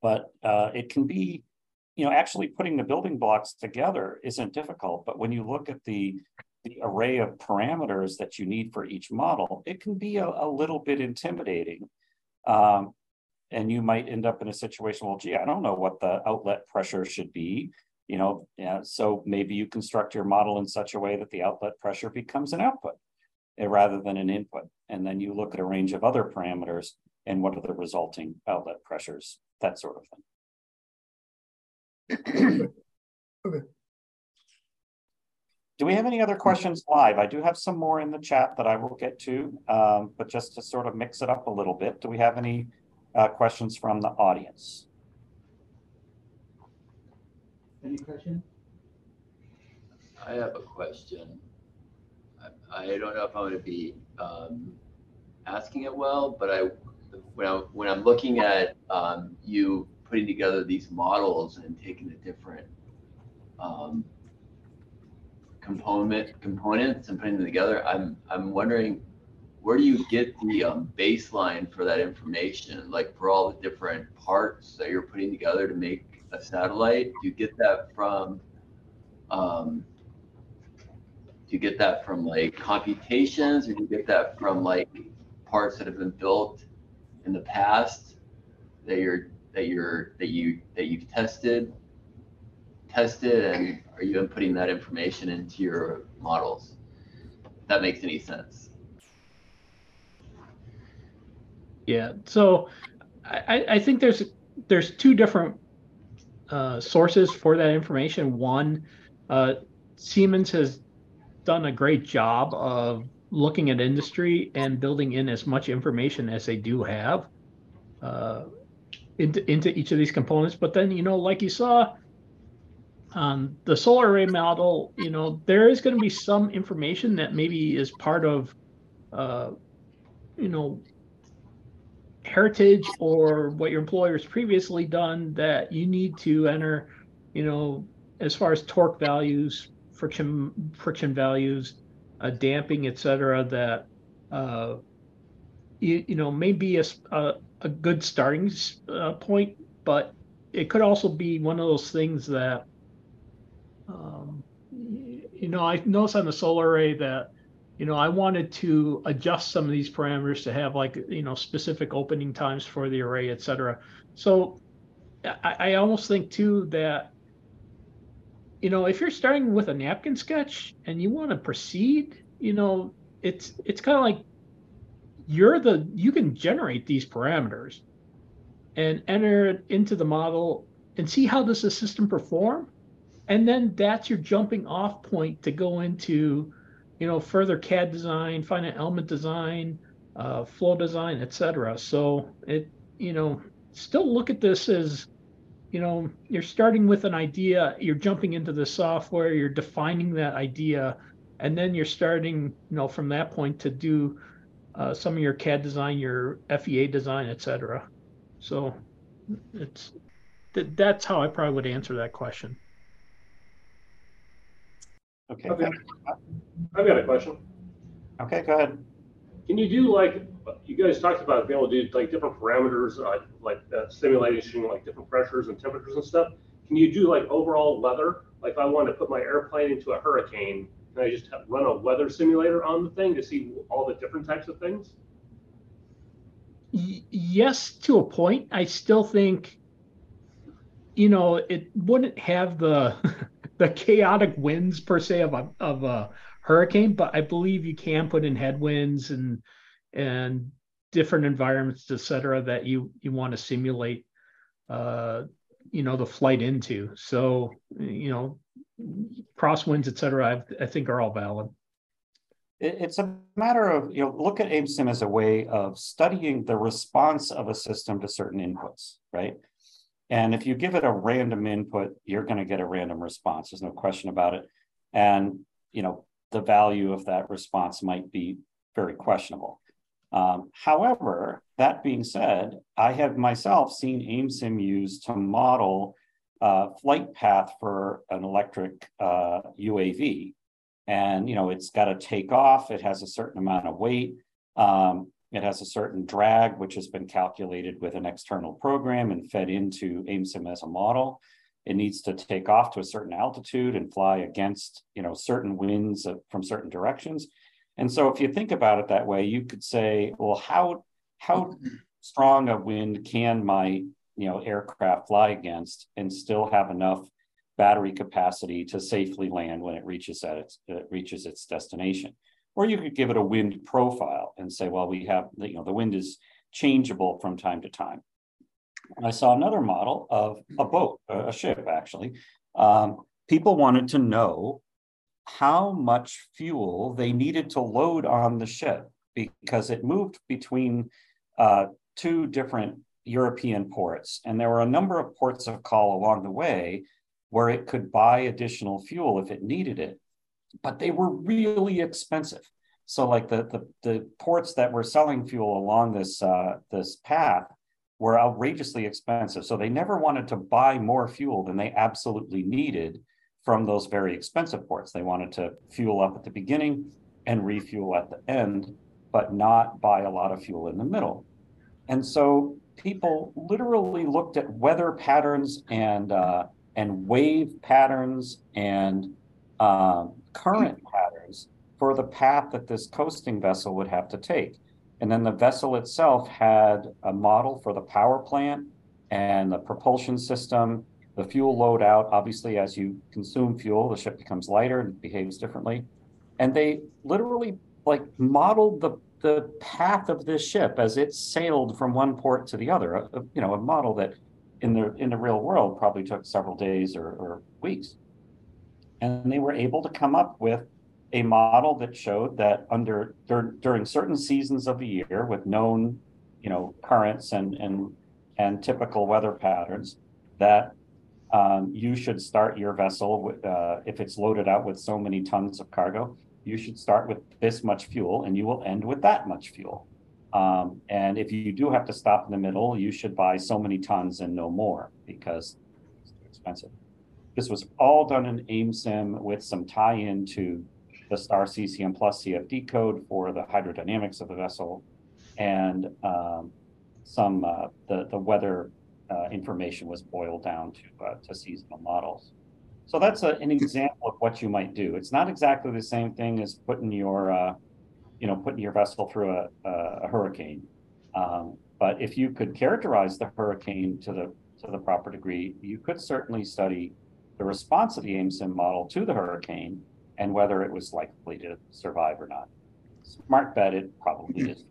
But uh, it can be, you know, actually putting the building blocks together isn't difficult, but when you look at the, the array of parameters that you need for each model, it can be a, a little bit intimidating. Um, and you might end up in a situation, well, gee, I don't know what the outlet pressure should be, you know, yeah, so maybe you construct your model in such a way that the outlet pressure becomes an output rather than an input. And then you look at a range of other parameters and what are the resulting outlet pressures, that sort of thing. Okay. Do we have any other questions live? I do have some more in the chat that I will get to, um, but just to sort of mix it up a little bit, do we have any uh, questions from the audience? Any question? I have a question. I, I don't know if I'm going to be um, asking it well, but I, when, I, when I'm looking at um, you putting together these models and taking the different um, component components and putting them together, I'm I'm wondering, where do you get the um, baseline for that information? Like for all the different parts that you're putting together to make a satellite, do you get that from um do you get that from like computations, or do you get that from like parts that have been built in the past that you're that you're that you that you've tested tested and are you inputting that information into your models, if that makes any sense? Yeah, so I I think there's there's two different Uh, sources for that information. One, uh, Siemens has done a great job of looking at industry and building in as much information as they do have uh, into, into each of these components. But then, you know, like you saw on the solar array model, you know, there is going to be some information that maybe is part of, uh, you know, heritage or what your employer's previously done that you need to enter, you know, as far as torque values, friction friction values, uh, damping, et cetera. That uh, you, you know, may be a, a a good starting uh, point, but it could also be one of those things that um, you know, I noticed on the solar array that, you know, I wanted to adjust some of these parameters to have like, you know, specific opening times for the array, et cetera. So I, I almost think too that, you know, if you're starting with a napkin sketch and you want to proceed, you know, it's it's kind of like you're the, you can generate these parameters and enter it into the model and see how does the system perform. And then that's your jumping off point to go into, you know, further C A D design, finite element design, uh, flow design, et cetera. So it, you know, still look at this as, you know, you're starting with an idea, you're jumping into the software, you're defining that idea, and then you're starting, you know, from that point to do uh, some of your C A D design, your F E A design, et cetera. So it's, th that's how I probably would answer that question. Okay. I've got, I've got a question. Okay, go ahead. Can you do, like, you guys talked about being able to do like different parameters, uh, like uh, simulation, like different pressures and temperatures and stuff. Can you do like overall weather? Like if I wanted to put my airplane into a hurricane, can I just have, run a weather simulator on the thing to see all the different types of things? Y yes, to a point. I still think, you know, it wouldn't have the the chaotic winds per se of a, of a hurricane, but I believe you can put in headwinds and and different environments, et cetera, that you, you want to simulate, uh, you know, the flight into. So, you know, crosswinds, et cetera, I, I think are all valid. It's a matter of, you know, look at Amesim as a way of studying the response of a system to certain inputs, right? And if you give it a random input, you're going to get a random response. There's no question about it. And, you know, the value of that response might be very questionable. Um, however, that being said, I have myself seen Amesim used to model uh, flight path for an electric uh, U A V. And, you know, it's got to take off. It has a certain amount of weight. Um, it has a certain drag, which has been calculated with an external program and fed into Amesim as a model. It needs to take off to a certain altitude and fly against, you know, certain winds of, from certain directions. And so if you think about it that way, you could say, well, how, how strong a wind can my, you know, aircraft fly against and still have enough battery capacity to safely land when it reaches at its it reaches its destination. Or you could give it a wind profile and say, well, we have, you know, the wind is changeable from time to time. I saw another model of a boat, a ship actually. Um, people wanted to know how much fuel they needed to load on the ship because it moved between uh, two different European ports. And there were a number of ports of call along the way where it could buy additional fuel if it needed it, but they were really expensive. So like the, the, the ports that were selling fuel along this, uh, this path were outrageously expensive. So they never wanted to buy more fuel than they absolutely needed from those very expensive ports. They wanted to fuel up at the beginning and refuel at the end, but not buy a lot of fuel in the middle. And so people literally looked at weather patterns and uh, and wave patterns and um, current patterns for the path that this coasting vessel would have to take. And then the vessel itself had a model for the power plant and the propulsion system, the fuel load out. Obviously, as you consume fuel, the ship becomes lighter and behaves differently. And they literally like modeled the, the path of this ship as it sailed from one port to the other, a, you know, a model that in the in the real world probably took several days or, or weeks. And they were able to come up with a model that showed that under dur during certain seasons of the year with known, you know, currents and and and typical weather patterns that um, you should start your vessel with, uh, if it's loaded out with so many tons of cargo, you should start with this much fuel and you will end with that much fuel. Um, and if you do have to stop in the middle, you should buy so many tons and no more because it's too expensive. This was all done in Amesim with some tie-in to the Star C C M Plus C F D code for the hydrodynamics of the vessel and um, some uh, the, the weather uh, information was boiled down to, uh, to seasonal models. So that's a, an example of what you might do. It's not exactly the same thing as putting your... Uh, you know, putting your vessel through a, a hurricane. Um, but if you could characterize the hurricane to the to the proper degree, you could certainly study the response of the Amesim model to the hurricane and whether it was likely to survive or not. Smart bet, it probably is.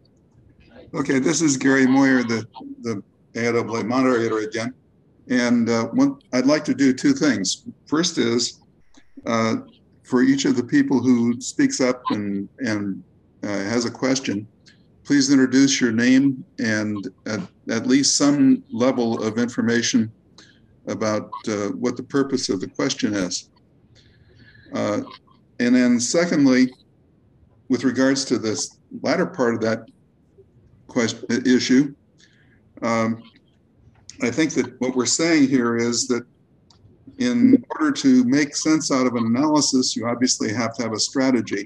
Okay, this is Gary Moyer, the, the A T A moderator again. And uh, one, I'd like to do two things. First is, uh, for each of the people who speaks up and, and Uh, has a question, please introduce your name and at, at least some level of information about uh, what the purpose of the question is. Uh, and then secondly, with regards to this latter part of that question issue, um, I think that what we're saying here is that in order to make sense out of an analysis, you obviously have to have a strategy.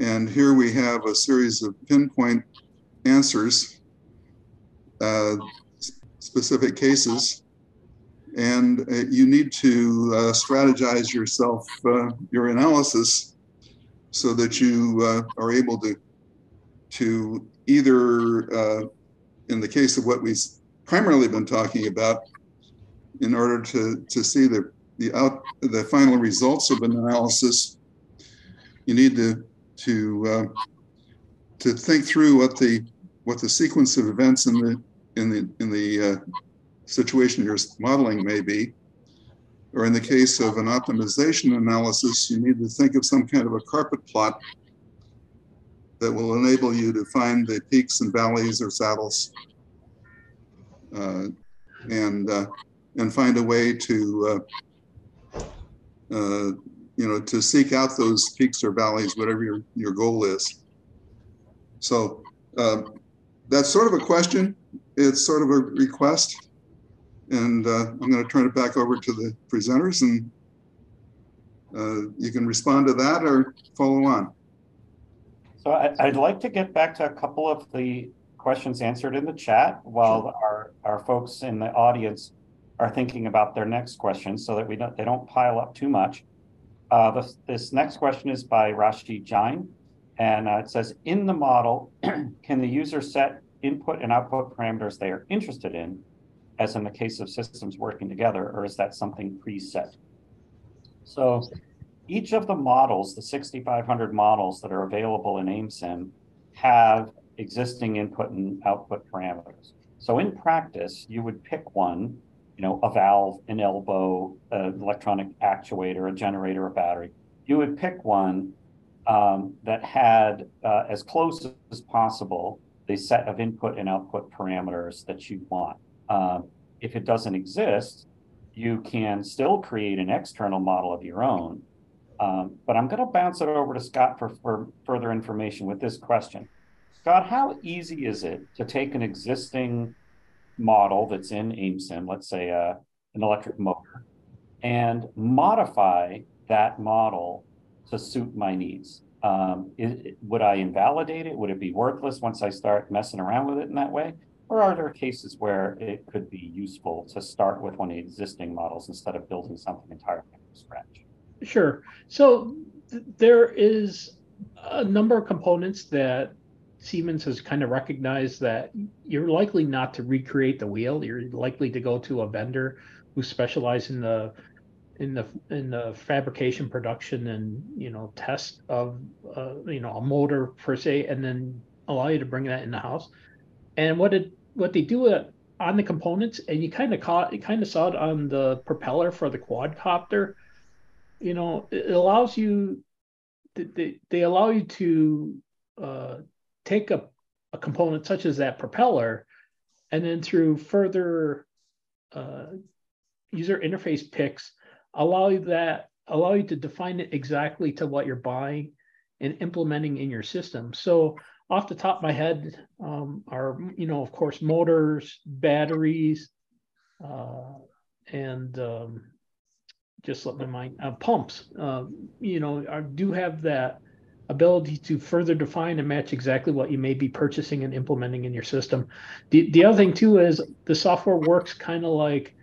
And here we have a series of pinpoint answers, uh, specific cases, and uh, you need to uh, strategize yourself, uh, your analysis, so that you uh, are able to, to either, uh, in the case of what we've primarily been talking about, in order to, to see the, the, out, the final results of an analysis, you need to to uh, to think through what the what the sequence of events in the in the in the uh, situation you're modeling may be, or in the case of an optimization analysis, you need to think of some kind of a carpet plot that will enable you to find the peaks and valleys or saddles uh, and uh, and find a way to uh, uh, you know, to seek out those peaks or valleys, whatever your, your goal is. So uh, that's sort of a question. It's sort of a request. And uh, I'm going to turn it back over to the presenters, and uh, you can respond to that or follow on. So I, I'd like to get back to a couple of the questions answered in the chat while sure. our, our folks in the audience are thinking about their next question, so that we don't, they don't pile up too much. Uh, this, this next question is by Rashid Jain, and uh, it says, in the model, can the user set input and output parameters they are interested in, as in the case of systems working together, or is that something preset? So each of the models, the sixty-five hundred models that are available in Amesim, have existing input and output parameters. So in practice, you would pick one, you know, a valve, an elbow, an electronic actuator, a generator, a battery. You would pick one um, that had uh, as close as possible the set of input and output parameters that you want. Um, if it doesn't exist, you can still create an external model of your own. Um, but I'm going to bounce it over to Scott for, for further information with this question. Scott, how easy is it to take an existing model that's in Amesim, let's say uh, an electric motor, and modify that model to suit my needs? Um, is, would I invalidate it? Would it be worthless once I start messing around with it in that way? Or are there cases where it could be useful to start with one of the existing models instead of building something entirely from scratch? Sure. So th there is a number of components that Siemens has kind of recognized that you're likely not to recreate the wheel. You're likely to go to a vendor who specializes in the in the in the fabrication, production, and you know test of uh, you know a motor per se, and then allow you to bring that in the house. And what it what they do uh, on the components, and you kind of caught, you kind of saw it on the propeller for the quadcopter. You know, it allows you, they they allow you to uh, take a a component such as that propeller, and then through further uh, user interface picks, allow you that allow you to define it exactly to what you're buying and implementing in your system. So off the top of my head um, are, you know, of course, motors, batteries, uh, and um, just let my mind, uh, pumps, uh, you know, are, do have that ability to further define and match exactly what you may be purchasing and implementing in your system. The, the other thing, too, is the software works kind of like,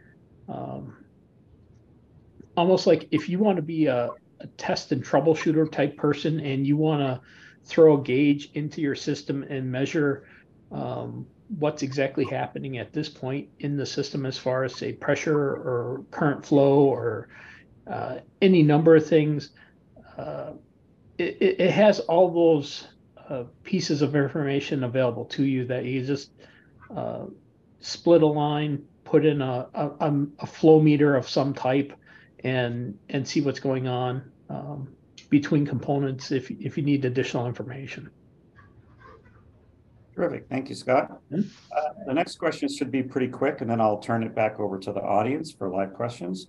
um, almost like if you want to be a, a test and troubleshooter type person and you want to throw a gauge into your system and measure um, what's exactly happening at this point in the system as far as, say, pressure or current flow or uh, any number of things. Uh, it, it has all those uh, pieces of information available to you that you just uh, split a line, put in a, a, a flow meter of some type and, and see what's going on. Um, between components if, if you need additional information. Terrific, thank you, Scott. Uh, the next question should be pretty quick, and then I'll turn it back over to the audience for live questions.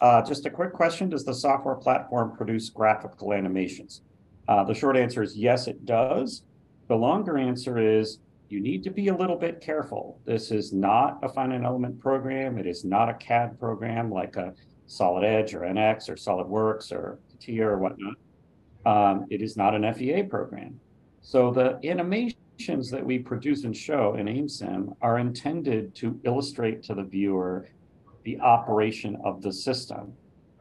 Uh, just a quick question, does the software platform produce graphical animations? Uh, the short answer is yes, it does. The longer answer is you need to be a little bit careful. This is not a finite element program. It is not a C A D program like a Solid Edge or N X or SolidWorks or Tier or whatnot. Um, it is not an F E A program. So the animations that we produce and show in Amesim are intended to illustrate to the viewer the operation of the system.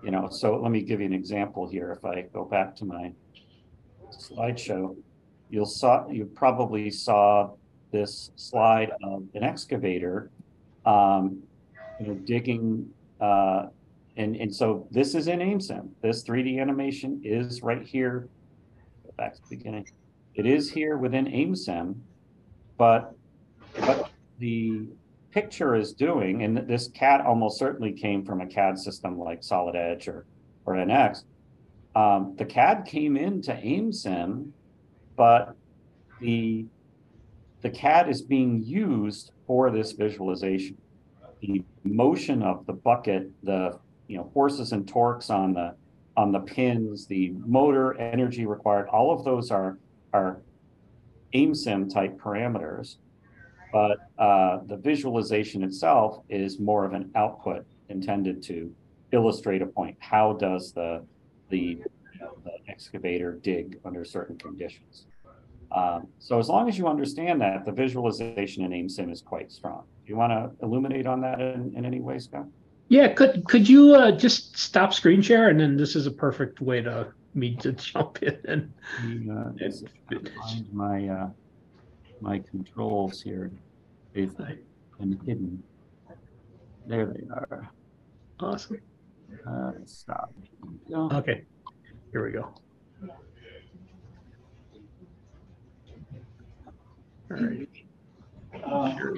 You know, so let me give you an example here. If I go back to my slideshow, you'll saw you probably saw this slide of an excavator, um, you know, digging. Uh, And, and so this is in Amesim. This three D animation is right here. Go back to the beginning. It is here within Amesim, but, but the picture is doing, and this C A D almost certainly came from a C A D system like Solid Edge or, or N X, um, the C A D came into Amesim, but the, the C A D is being used for this visualization. The motion of the bucket, the you know forces and torques on the on the pins, the motor energy required, all of those are are Amesim type parameters, but uh, the visualization itself is more of an output intended to illustrate a point. How does the the, you know, the excavator dig under certain conditions? Um, so as long as you understand that, the visualization in Amesim is quite strong. Do you want to illuminate on that in, in any way, Scott? Yeah, could could you uh, just stop screen share, and then this is a perfect way to me to jump in. And, and, uh, and find my uh, my controls here. They've been hidden. There they are. Awesome. Uh, stop. No. Okay. Here we go. All right. Uh,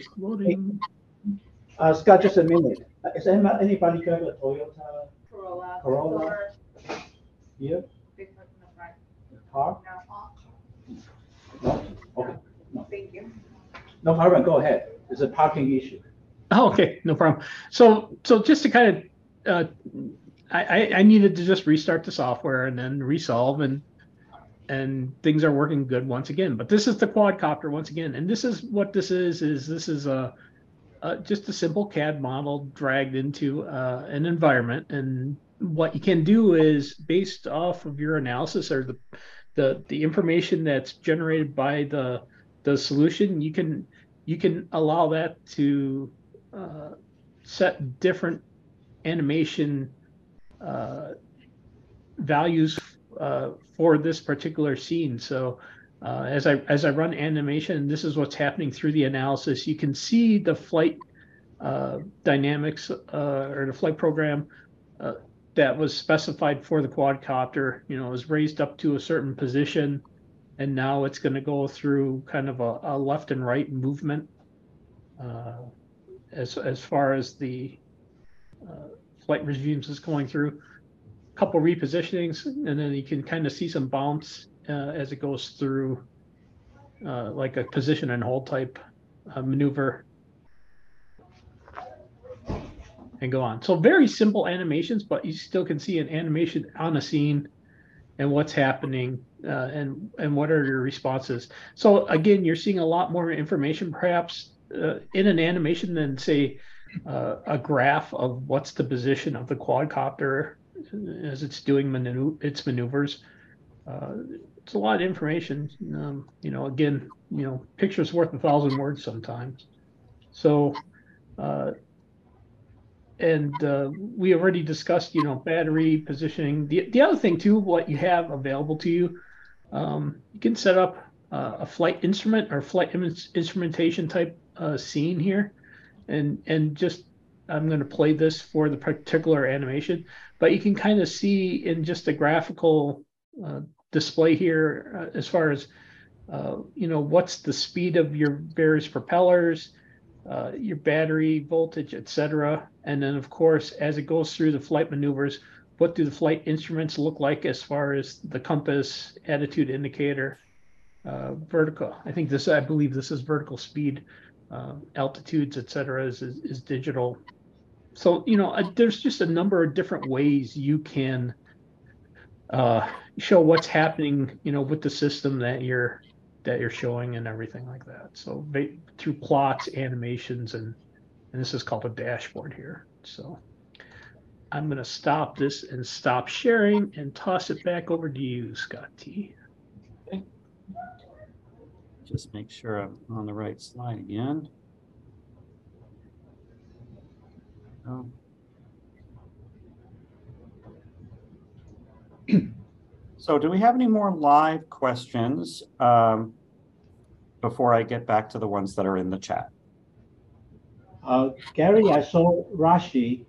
uh, Scott, just a minute. Is anybody got a Toyota Corolla? Corolla? Here? Big one in the front. Car? No. Okay. No. Thank you. No problem. Go ahead. It's a parking issue. Oh, okay. No problem. So, so just to kind of, uh, I I needed to just restart the software and then resolve, and and things are working good once again. But this is the quadcopter once again, and this is what this is. Is this is a Uh, just a simple C A D model dragged into uh, an environment, and what you can do is, based off of your analysis or the the, the information that's generated by the the solution, you can you can allow that to uh, set different animation uh, values uh, for this particular scene. So. Uh, as I as I run animation, this is what's happening through the analysis. You can see the flight uh, dynamics uh, or the flight program uh, that was specified for the quadcopter. You know, it was raised up to a certain position, and now it's going to go through kind of a, a left and right movement uh, as as far as the uh, flight regimes is going through. A couple repositionings, and then you can kind of see some bumps. Uh, as it goes through uh, like a position and hold type uh, maneuver and go on. So very simple animations, but you still can see an animation on a scene and what's happening uh, and, and what are your responses. So again, you're seeing a lot more information perhaps uh, in an animation than say uh, a graph of what's the position of the quadcopter as it's doing manu- its maneuvers. Uh, it's a lot of information, um, you know, again, you know, pictures worth a thousand words sometimes. So, uh, and uh, we already discussed, you know, battery positioning. The, the other thing too, what you have available to you, um, you can set up uh, a flight instrument or flight instrumentation type uh, scene here. And, and just, I'm going to play this for the particular animation, but you can kind of see in just a graphical uh, display here uh, as far as uh, you know, what's the speed of your various propellers, uh, your battery voltage, et cetera. And then of course, as it goes through the flight maneuvers, what do the flight instruments look like as far as the compass, attitude indicator, uh, vertical. I think this, I believe this is vertical speed, uh, altitudes, et cetera is, is, is digital. So, you know, uh, there's just a number of different ways you can uh, show what's happening, you know, with the system that you're that you're showing and everything like that. So through plots, animations, and and this is called a dashboard here. So I'm going to stop this and stop sharing and toss it back over to you, Scott T. Okay. Just make sure I'm on the right slide again. Oh. So do we have any more live questions um, before I get back to the ones that are in the chat? Uh, Gary, I saw Rashi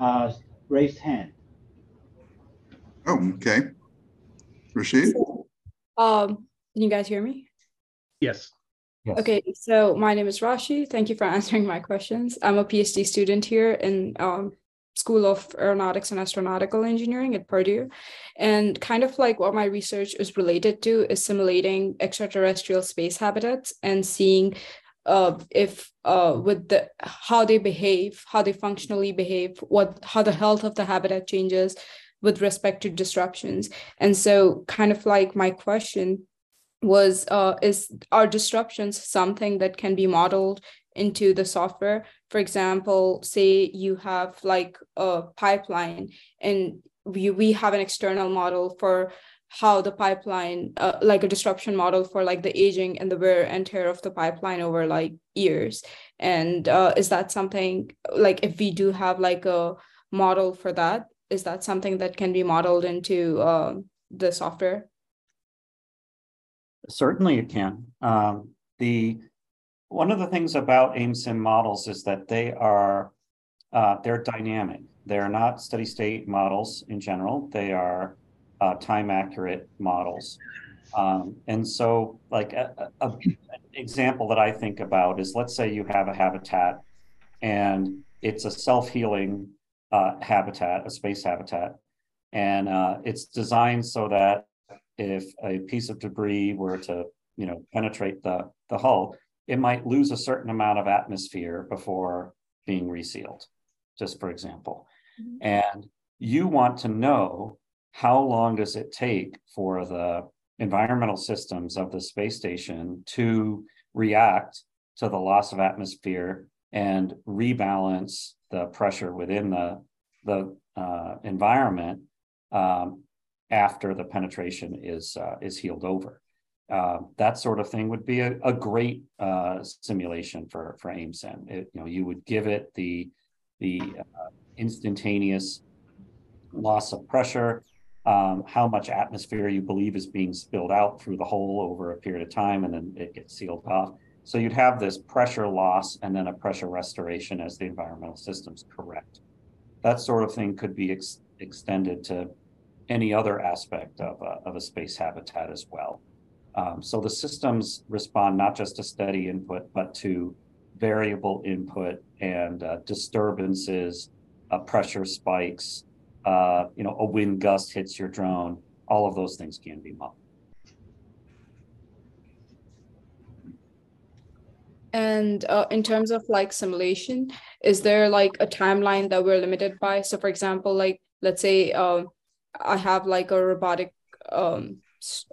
uh, raised hand. Oh, okay. Rashid? Um, can you guys hear me? Yes. Yes. Okay, so my name is Rashid. Thank you for answering my questions. I'm a PhD student here in um, School of Aeronautics and Astronautical Engineering at Purdue. And kind of like what my research is related to is simulating extraterrestrial space habitats and seeing uh, if uh, with the how they behave, how they functionally behave, what how the health of the habitat changes with respect to disruptions. And so kind of like my question was, uh, is are disruptions something that can be modeled into the software? For example, say you have like a pipeline and we, we have an external model for how the pipeline, uh, like a disruption model for like the aging and the wear and tear of the pipeline over like years. And uh, is that something, like if we do have like a model for that, is that something that can be modeled into uh, the software? Certainly it can. Um, the one of the things about Amesim models is that they are uh, they're dynamic. They're not steady state models in general. They are uh, time accurate models. Um, and so like a, a, an example that I think about is, let's say you have a habitat and it's a self-healing uh, habitat, a space habitat. And uh, it's designed so that if a piece of debris were to, you know, penetrate the, the hull, it might lose a certain amount of atmosphere before being resealed, just for example. Mm-hmm. And you want to know how long does it take for the environmental systems of the space station to react to the loss of atmosphere and rebalance the pressure within the, the uh, environment um, after the penetration is uh, is healed over. Uh, that sort of thing would be a, a great uh, simulation for for Amesim. It, you know, you would give it the the uh, instantaneous loss of pressure, um, how much atmosphere you believe is being spilled out through the hole over a period of time, and then it gets sealed off. So you'd have this pressure loss and then a pressure restoration as the environmental systems correct. That sort of thing could be ex extended to any other aspect of a, of a space habitat as well. Um, so the systems respond not just to steady input, but to variable input and uh, disturbances, uh, pressure spikes, uh, you know, a wind gust hits your drone. All of those things can be modeled. And uh, in terms of like simulation, is there like a timeline that we're limited by? So for example, like, let's say, uh, I have like a robotic um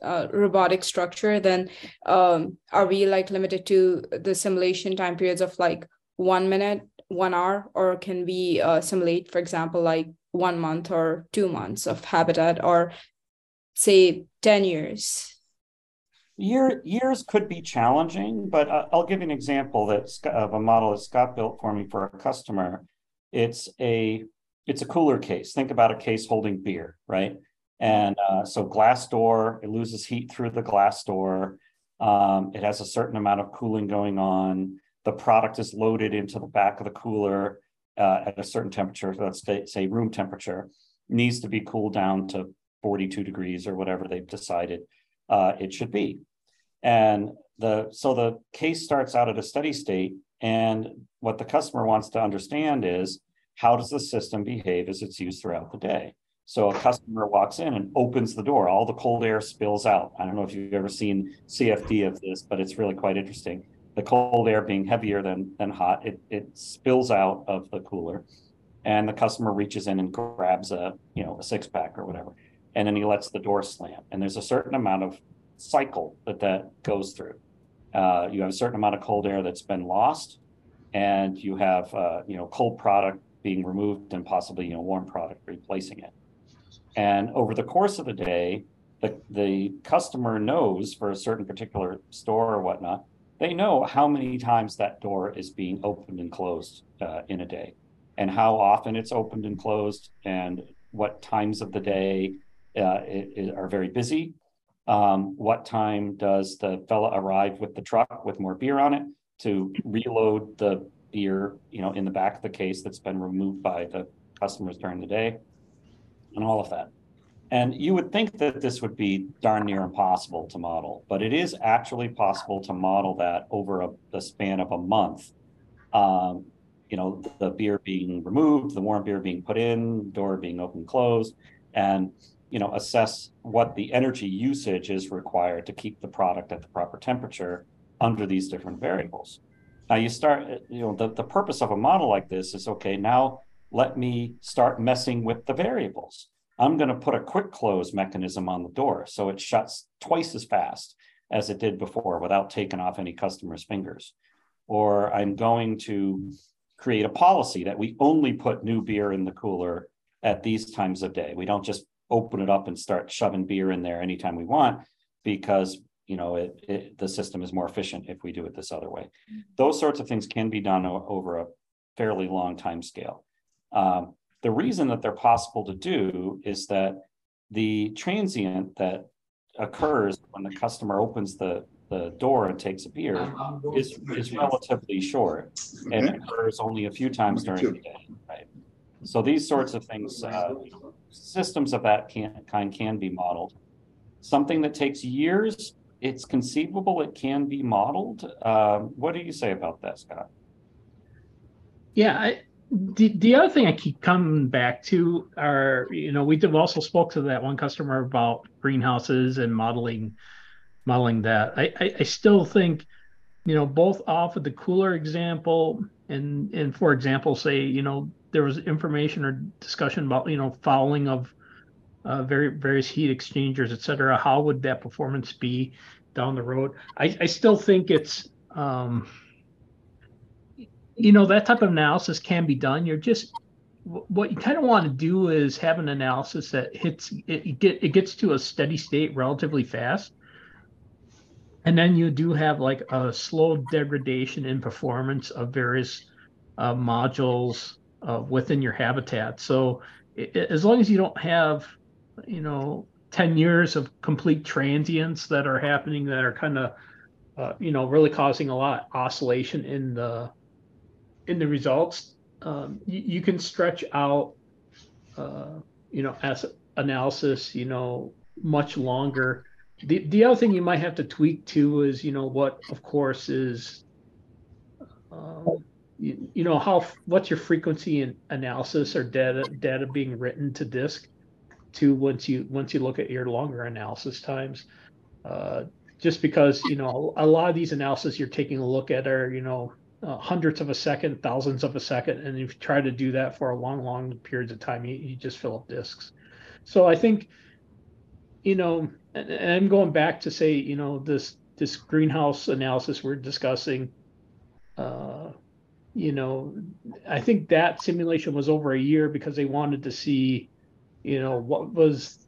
uh, robotic structure, then um are we like limited to the simulation time periods of like one minute, one hour, or can we uh, simulate, for example, like one month or two months of habitat, or say ten years? Year, years could be challenging, but uh, I'll give you an example that of a model that Scott built for me for a customer. It's a It's a cooler case. Think about a case holding beer, right? And uh, so glass door, it loses heat through the glass door. Um, it has a certain amount of cooling going on. The product is loaded into the back of the cooler uh, at a certain temperature, let's say room temperature, needs to be cooled down to forty-two degrees or whatever they've decided uh, it should be. And the so the case starts out at a steady state. And what the customer wants to understand is, how does the system behave as it's used throughout the day? So a customer walks in and opens the door, all the cold air spills out. I don't know if you've ever seen C F D of this, but it's really quite interesting. The cold air being heavier than, than hot, it, it spills out of the cooler, and the customer reaches in and grabs a, you know, a six pack or whatever. And then he lets the door slam. And there's a certain amount of cycle that that goes through. Uh, you have a certain amount of cold air that's been lost, and you have, uh, you know, cold product being removed and possibly, you know, warm product replacing it. And over the course of the day, the, the customer knows for a certain particular store or whatnot, they know how many times that door is being opened and closed uh, in a day, and how often it's opened and closed, and what times of the day uh, it, it are very busy. Um, what time does the fella arrive with the truck with more beer on it to reload the beer, you know, in the back of the case that's been removed by the customers during the day, and all of that. And you would think that this would be darn near impossible to model, but it is actually possible to model that over a, the span of a month. Um, you know, the beer being removed, the warm beer being put in, door being open, closed, and, you know, assess what the energy usage is required to keep the product at the proper temperature under these different variables. Now you start, you know, the, the purpose of a model like this is, okay, now let me start messing with the variables. I'm going to put a quick close mechanism on the door so it shuts twice as fast as it did before without taking off any customer's fingers. Or I'm going to create a policy that we only put new beer in the cooler at these times of day. We don't just open it up and start shoving beer in there anytime we want, because you know it, it, the system is more efficient if we do it this other way. Mm-hmm. Those sorts of things can be done over a fairly long time scale. Um, the reason that they're possible to do is that the transient that occurs when the customer opens the the door and takes a beer is, is relatively short, and it occurs only a few times during the day, right? So these sorts of things, uh, systems of that can, kind can be modeled. Something that takes years, it's conceivable it can be modeled. Uh, what do you say about that, Scott? Yeah, I, the, the other thing I keep coming back to are, you know, we've also spoke to that one customer about greenhouses and modeling modeling that. I, I, I still think, you know, both off of the cooler example and, and for example, say, you know, there was information or discussion about, you know, fouling of uh, very, various heat exchangers, et cetera. How would that performance be down the road? I, I still think it's, um, you know, that type of analysis can be done. You're just, what you kind of want to do is have an analysis that hits, it, it, get, it gets to a steady state relatively fast. And then you do have like a slow degradation in performance of various uh, modules uh, within your habitat. So it, as long as you don't have, you know, ten years of complete transients that are happening that are kind of, uh, you know, really causing a lot of oscillation in the in the results, um, you, you can stretch out, uh, you know, as analysis, you know, much longer. The the other thing you might have to tweak too is, you know, what of course is, um, you, you know, how, what's your frequency and analysis or data data being written to disk to once you once you look at your longer analysis times, uh, just because, you know, a lot of these analysis you're taking a look at are, you know, uh, hundreds of a second, thousands of a second, and if you try to do that for a long, long periods of time, you, you just fill up disks. So I think, you know, and I'm going back to say, you know, this this greenhouse analysis we're discussing, uh, you know, I think that simulation was over a year because they wanted to see, you know, what was,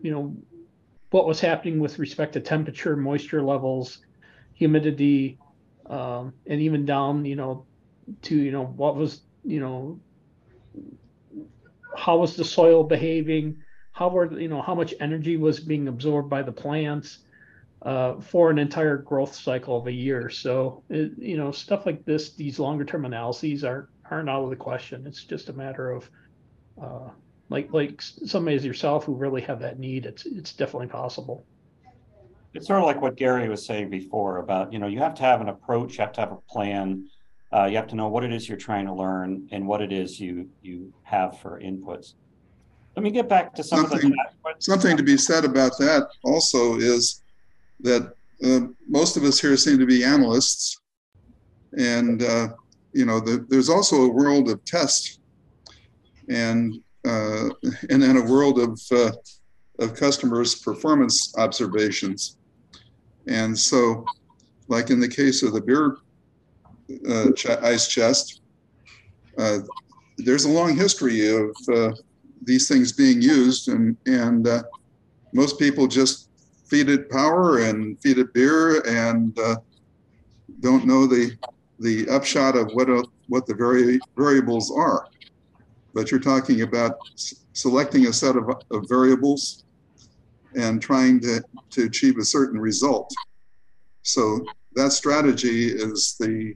you know, what was happening with respect to temperature, moisture levels, humidity, um, and even down, you know, to, you know, what was, you know, how was the soil behaving? How were, you know, how much energy was being absorbed by the plants uh, for an entire growth cycle of a year? So, it, you know, stuff like this, these longer term analyses aren't aren't out of the question. It's just a matter of, uh, like like somebody as yourself who really have that need. It's it's definitely possible. It's sort of like what Gary was saying before about, you know, you have to have an approach, you have to have a plan, uh, you have to know what it is you're trying to learn and what it is you you have for inputs. Let me get back to some something, of the something to be said about that also is that uh, most of us here seem to be analysts, and uh, you know the, there's also a world of tests, and uh, and then a world of uh, of customers' performance observations, and so like in the case of the beer uh, ch ice chest, uh, there's a long history of uh, these things being used, and and uh, most people just feed it power and feed it beer and uh, don't know the the upshot of what a, what the vari variables are. But you're talking about s selecting a set of, of variables and trying to to achieve a certain result. So that strategy is the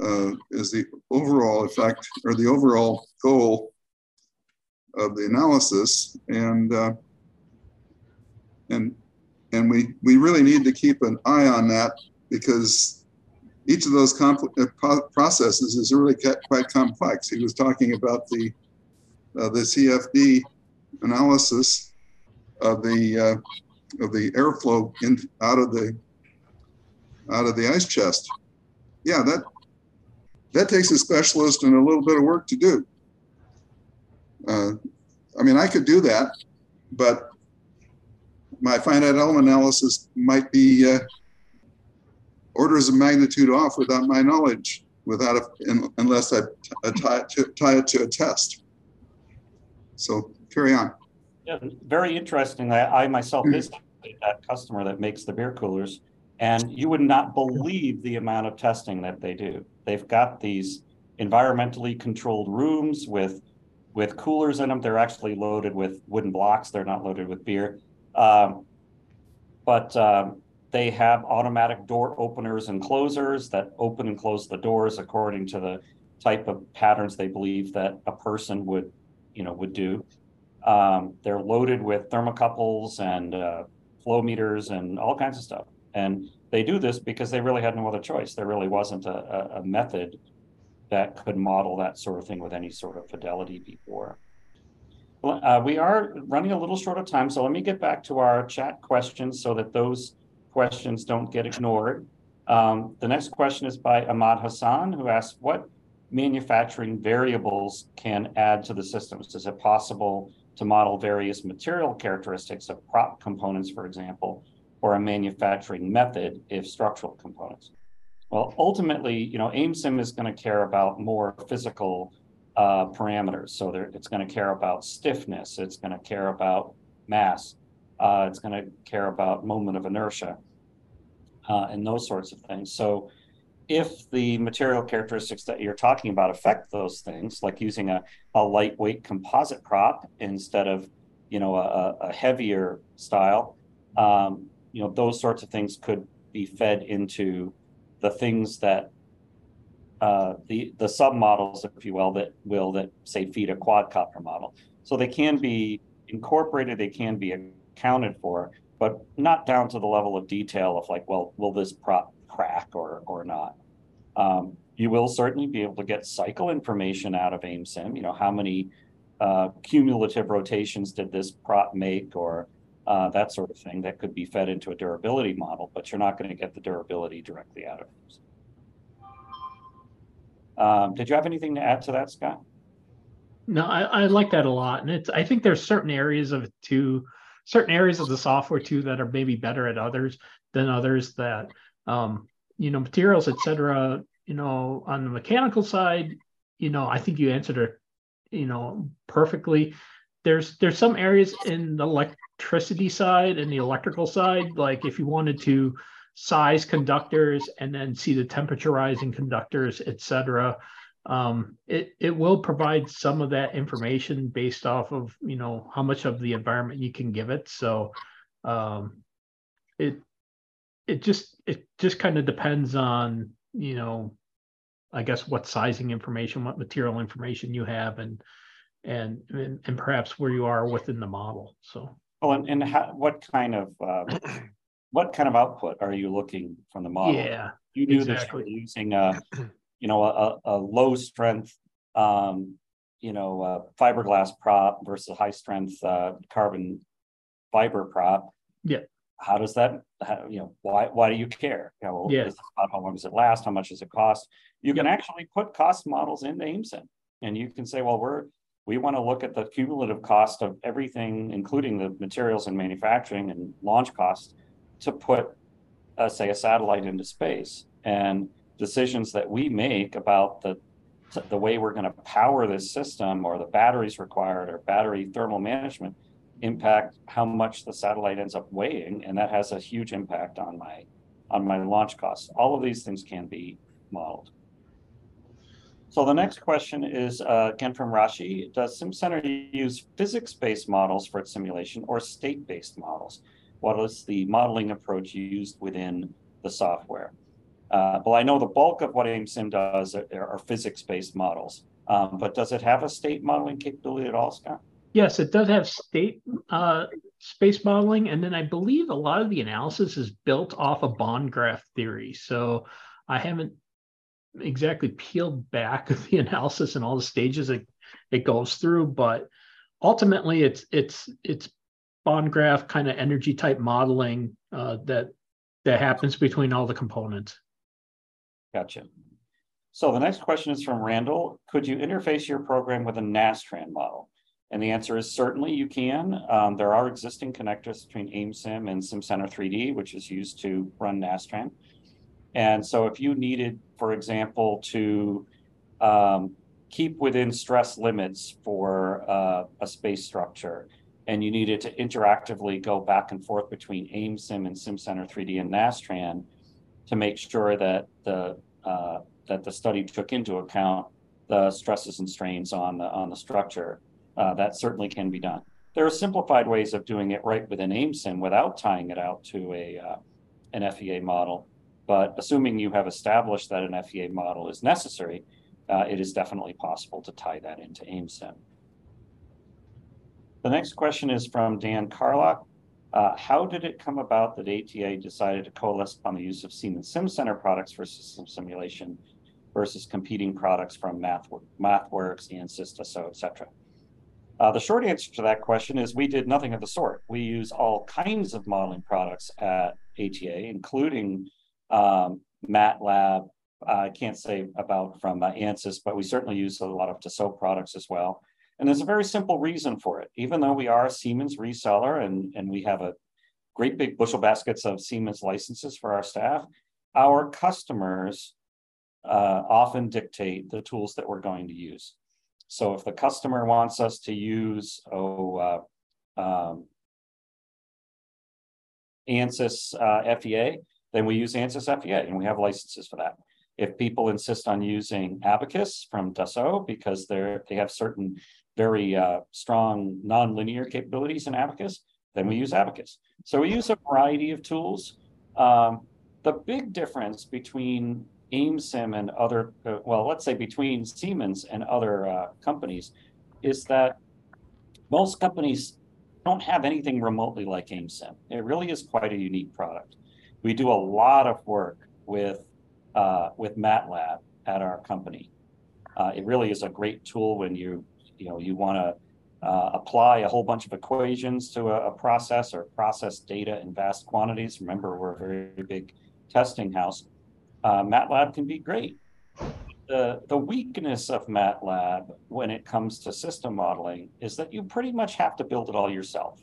uh, is the overall effect or the overall goal of the analysis, and uh, and and we we really need to keep an eye on that, because each of those processes is really quite complex. He was talking about the uh, the C F D analysis of the uh, of the airflow in out of the out of the ice chest. Yeah, that that takes a specialist and a little bit of work to do. Uh, I mean, I could do that, but my finite element analysis might be uh, orders of magnitude off without my knowledge, without a, in, unless I tie it, to, tie it to a test. So carry on. Yeah, very interesting. I, I myself visited that customer that makes the beer coolers, and you would not believe the amount of testing that they do. They've got these environmentally controlled rooms with with coolers in them. They're actually loaded with wooden blocks. They're not loaded with beer. Um, but um, they have automatic door openers and closers that open and close the doors according to the type of patterns they believe that a person would, you know, would do. Um, they're loaded with thermocouples and uh, flow meters and all kinds of stuff. And they do this because they really had no other choice. There really wasn't a, a method that could model that sort of thing with any sort of fidelity before. Uh, we are running a little short of time, so let me get back to our chat questions so that those questions don't get ignored. Um, the next question is by Ahmad Hassan, who asks, what manufacturing variables can add to the systems? Is it possible to model various material characteristics of prop components, for example, or a manufacturing method if structural components? Well, ultimately, you know, Amesim is going to care about more physical uh, parameters. So there, it's going to care about stiffness. It's going to care about mass. Uh, it's going to care about moment of inertia uh, and those sorts of things. So if the material characteristics that you're talking about affect those things, like using a, a lightweight composite prop instead of, you know, a, a heavier style, um, you know, those sorts of things could be fed into the things that uh, the the submodels, if you will, that will that say feed a quadcopter model. So they can be incorporated, they can be accounted for, but not down to the level of detail of like, well, will this prop crack or or not? Um, you will certainly be able to get cycle information out of Amesim. You know, how many uh, cumulative rotations did this prop make, or Uh, that sort of thing that could be fed into a durability model, but you're not going to get the durability directly out of it. Um, did you have anything to add to that, Scott? No, I, I like that a lot, and it's. I think there's certain areas of to certain areas of the software too that are maybe better at others than others. That um, you know, materials, et cetera. You know, on the mechanical side, you know, I think you answered it, you know, perfectly. There's there's some areas in the electricity side and the electrical side, like if you wanted to size conductors and then see the temperature rise in conductors, et cetera, um, it, it will provide some of that information based off of, you know, how much of the environment you can give it. So um, it it just it just kind of depends on, you know, I guess what sizing information, what material information you have, and And, and and perhaps where you are within the model. So, oh, and and how, what kind of uh, what kind of output are you looking from the model? Yeah, you do exactly. This using a you know a, a low strength um, you know uh, fiberglass prop versus high strength uh, carbon fiber prop. Yeah, how does that? How, you know, why why do you care? You know, yeah, how long does it last? How much does it cost? You can yeah. actually put cost models into Amesim, and you can say, well, we're We want to look at the cumulative cost of everything, including the materials and manufacturing and launch costs, to put, uh, say, a satellite into space. And decisions that we make about the the way we're going to power this system, or the batteries required, or battery thermal management, impact how much the satellite ends up weighing, and that has a huge impact on my on my launch costs. All of these things can be modeled. So the next question is, uh, again, from Rashi. Does SimCenter use physics-based models for its simulation or state-based models? What is the modeling approach used within the software? Uh, well, I know the bulk of what Amesim does are, are physics-based models, um, but does it have a state modeling capability at all, Scott? Yes, it does have state uh, space modeling. And then I believe a lot of the analysis is built off of bond graph theory. So I haven't exactly peeled back the analysis and all the stages it, it goes through, but ultimately it's it's it's bond graph kind of energy type modeling uh, that that happens between all the components. Gotcha. So the next question is from Randall. Could you interface your program with a Nastran model? And the answer is certainly you can. Um, there are existing connectors between Amesim and Simcenter three D, which is used to run Nastran. And so if you needed, for example, to um, keep within stress limits for uh, a space structure, and you needed to interactively go back and forth between Amesim and Simcenter three D and Nastran to make sure that the uh, that the study took into account the stresses and strains on the, on the structure, uh, that certainly can be done. There are simplified ways of doing it right within Amesim without tying it out to a uh, an F E A model. But assuming you have established that an F E A model is necessary, uh, it is definitely possible to tie that into Amesim. The next question is from Dan Carlock. Uh, how did it come about that A T A decided to coalesce on the use of Siemens SimCenter products for system simulation versus competing products from MathWorks, MathWorks ANSYS, TASO, et cetera? Uh, the short answer to that question is we did nothing of the sort. We use all kinds of modeling products at A T A, including Um, MATLAB, uh, I can't say about from uh, ANSYS, but we certainly use a lot of Dassault products as well. And there's a very simple reason for it. Even though we are a Siemens reseller and, and we have a great big bushel baskets of Siemens licenses for our staff, our customers uh, often dictate the tools that we're going to use. So if the customer wants us to use oh, uh, um, ANSYS uh, F E A, then we use ANSYS F E A, and we have licenses for that. If people insist on using Abaqus from Dassault because they're, they have certain very uh, strong nonlinear capabilities in Abaqus, then we use Abaqus. So we use a variety of tools. Um, the big difference between Amesim and other, uh, well, let's say between Siemens and other uh, companies is that most companies don't have anything remotely like Amesim. It really is quite a unique product. We do a lot of work with, uh, with MATLAB at our company. Uh, it really is a great tool when you, you know, you wanna uh, apply a whole bunch of equations to a, a process or process data in vast quantities. Remember, we're a very big testing house. Uh, MATLAB can be great. The, the weakness of MATLAB when it comes to system modeling is that you pretty much have to build it all yourself.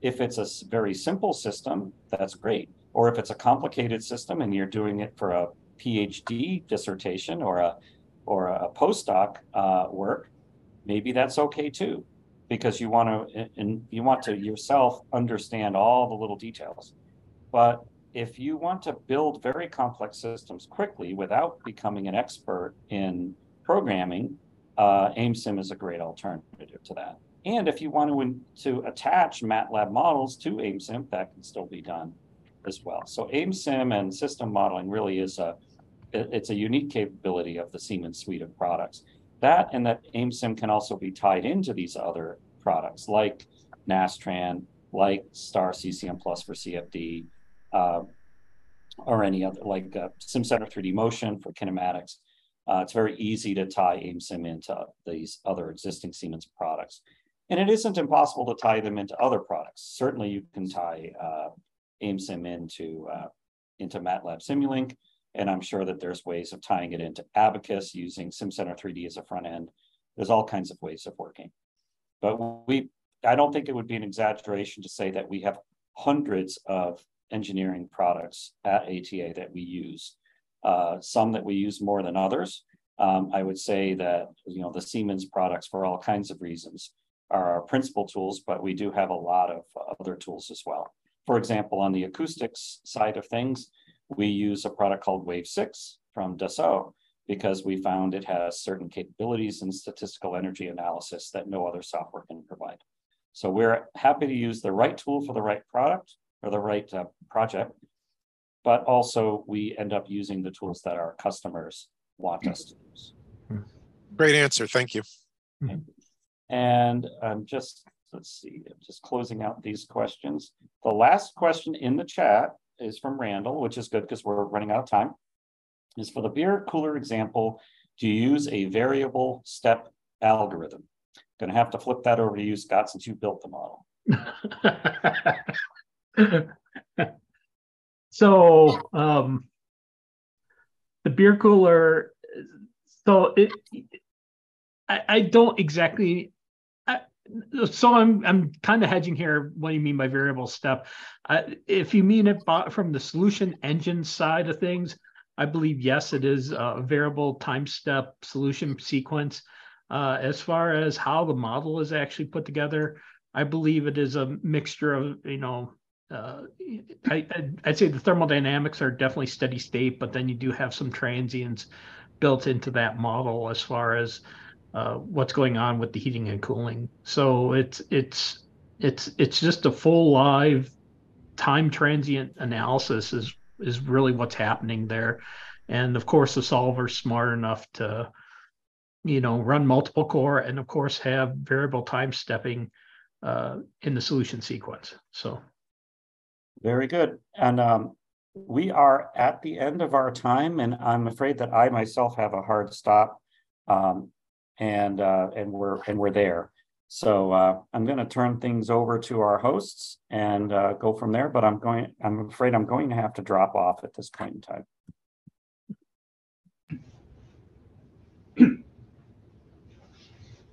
If it's a very simple system, that's great. Or if it's a complicated system and you're doing it for a PhD dissertation or a, or a postdoc uh, work, maybe that's okay too, because you want to and you want to yourself understand all the little details. But if you want to build very complex systems quickly without becoming an expert in programming, uh, Amesim is a great alternative to that. And if you want to, to attach MATLAB models to Amesim, that can still be done as well. So Amesim and system modeling really is a, it's a unique capability of the Siemens suite of products. That and that Amesim can also be tied into these other products like Nastran, like Star C C M Plus for C F D, uh, or any other, like uh, SimCenter three D Motion for kinematics. Uh, it's very easy to tie Amesim into these other existing Siemens products. And it isn't impossible to tie them into other products. Certainly you can tie uh, Amesim into uh, into MATLAB Simulink, and I'm sure that there's ways of tying it into Abaqus using SimCenter three D as a front end. There's all kinds of ways of working, but we I don't think it would be an exaggeration to say that we have hundreds of engineering products at A T A that we use. Uh, some that we use more than others. Um, I would say that you know the Siemens products for all kinds of reasons are our principal tools, but we do have a lot of other tools as well. For example, on the acoustics side of things, we use a product called Wave six from Dassault because we found it has certain capabilities in statistical energy analysis that no other software can provide. So we're happy to use the right tool for the right product or the right uh, project, but also we end up using the tools that our customers want us to use. Great answer, thank you. Thank you. And I'm just, let's see, I'm just closing out these questions. The last question in the chat is from Randall, which is good because we're running out of time, is for the beer cooler example, do you use a variable step algorithm? Going to have to flip that over to you, Scott, since you built the model. So um, the beer cooler, so it, I, I don't exactly, I, so I'm, I'm kind of hedging here. What do you mean by variable step? Uh, if you mean it from the solution engine side of things, I believe, yes, it is a variable time step solution sequence. Uh, as far as how the model is actually put together, I believe it is a mixture of, you know, uh, I, I'd, I'd say the thermodynamics are definitely steady state, but then you do have some transients built into that model as far as uh, what's going on with the heating and cooling. So it's it's it's it's just a full live time transient analysis is is really what's happening there, and of course the solver's smart enough to, you know, run multiple core and of course have variable time stepping uh, in the solution sequence. So. Very good. And um, we are at the end of our time, and I'm afraid that I myself have a hard stop, um, and uh, and we're and we're there. So uh, I'm going to turn things over to our hosts and uh, go from there. But I'm going. I'm afraid I'm going to have to drop off at this point in time.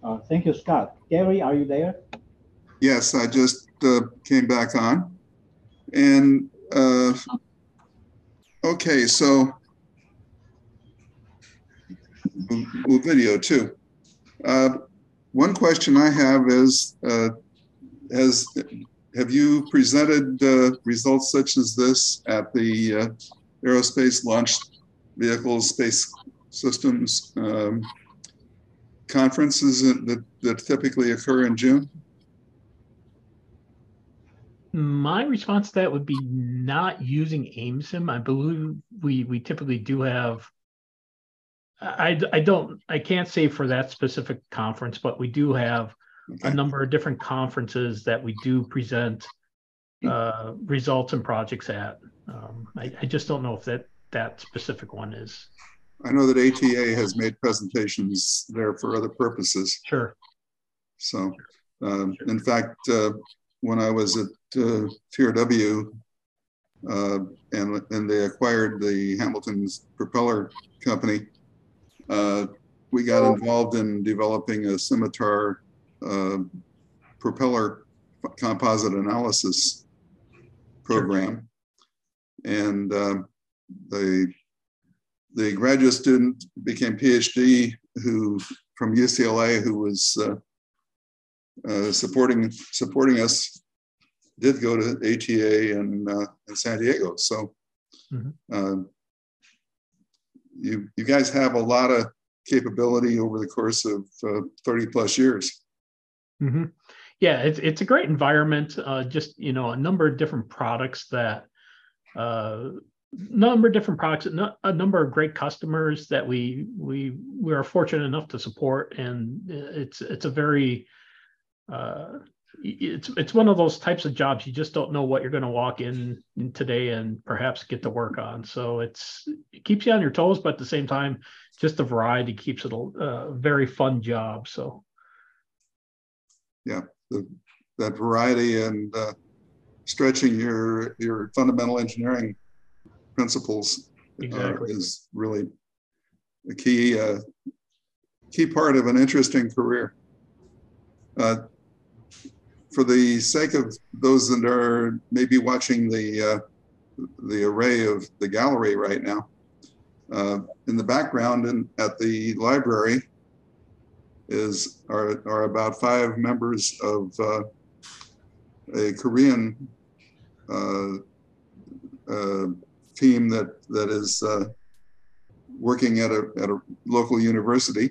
Uh, thank you, Scott. Gary, are you there? Yes, I just uh, came back on. And uh, okay, so we'll video too. Uh, one question I have is: uh, Has have you presented uh, results such as this at the uh, Aerospace Launch Vehicles Space Systems um, conferences that, that typically occur in June? My response to that would be not using Amesim. I believe we we typically do have, I, I don't, I can't say for that specific conference, but we do have okay. a number of different conferences that we do present uh, results and projects at. Um, I, I just don't know if that, that specific one is. I know that A T A has made presentations there for other purposes. Sure. So, um, sure. in fact, uh, when I was at uh, Tier W, uh, and, and they acquired the Hamilton's propeller company, uh, we got involved in developing a scimitar uh, propeller composite analysis program. Sure. And uh, the, the graduate student became PhD who from U C L A who was uh, Uh, supporting supporting us did go to A T A in, uh, in San Diego. So mm-hmm. uh, you you guys have a lot of capability over the course of uh, thirty plus years. Mm-hmm. Yeah, it's it's a great environment. Uh, just you know, a number of different products that uh, number of different products, a number of great customers that we we we are fortunate enough to support, and it's it's a very Uh, it's it's one of those types of jobs you just don't know what you're going to walk in today and perhaps get to work on. So it's it keeps you on your toes, but at the same time, just the variety keeps it a uh, very fun job. So, yeah, the, that variety and uh, stretching your your fundamental engineering principles exactly. uh, is really a key uh, key part of an interesting career. Uh, For the sake of those that are maybe watching the uh, the array of the gallery right now, uh, in the background and at the library is are are about five members of uh, a Korean uh, uh, team that that is uh, working at a at a local university.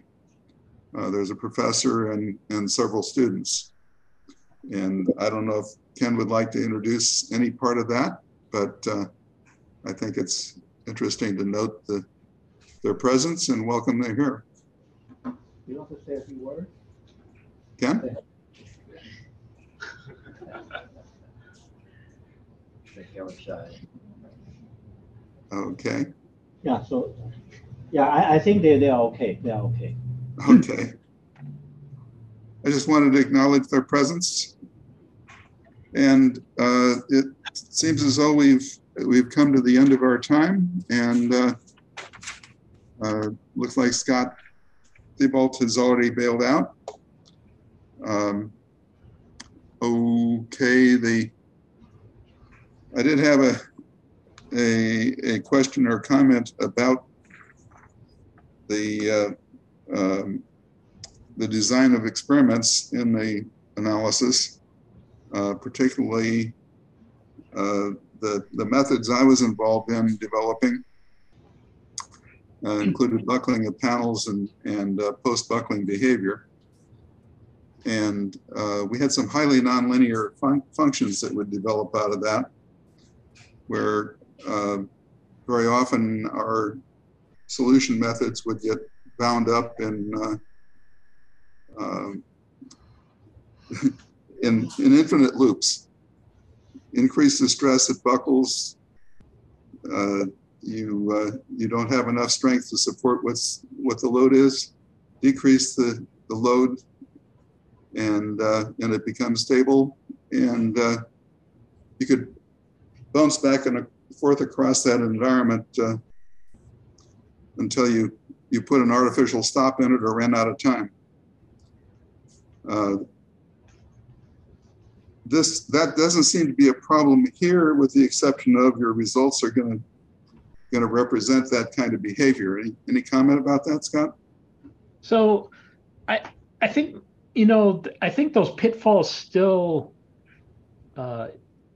Uh, there's a professor and and several students. And I don't know if Ken would like to introduce any part of that, but uh, I think it's interesting to note the, their presence and welcome them here. You want to say a few words? Ken? Okay. Yeah, so, yeah, I, I think they, they are okay. They are okay. Okay. I just wanted to acknowledge their presence. And uh, it seems as though we've, we've come to the end of our time. And uh, uh, looks like Scott Thibault has already bailed out. Um, okay, the I did have a, a, a question or comment about the, uh, um, the design of experiments in the analysis, uh, particularly uh, the, the methods I was involved in developing, uh, included buckling of panels and, and uh, post-buckling behavior. And uh, we had some highly nonlinear fun functions that would develop out of that, where uh, very often our solution methods would get bound up in uh, uh, in, in infinite loops. Increase the stress, it buckles. Uh, you uh, you don't have enough strength to support what's what the load is. Decrease the the load, and uh, and it becomes stable. And uh, you could bounce back and forth across that environment uh, until you, you put an artificial stop in it or ran out of time. Uh, this that doesn't seem to be a problem here, with the exception of your results are going to going to represent that kind of behavior. Any any comment about that, Scott? So, I I think you know I think those pitfalls still. Uh,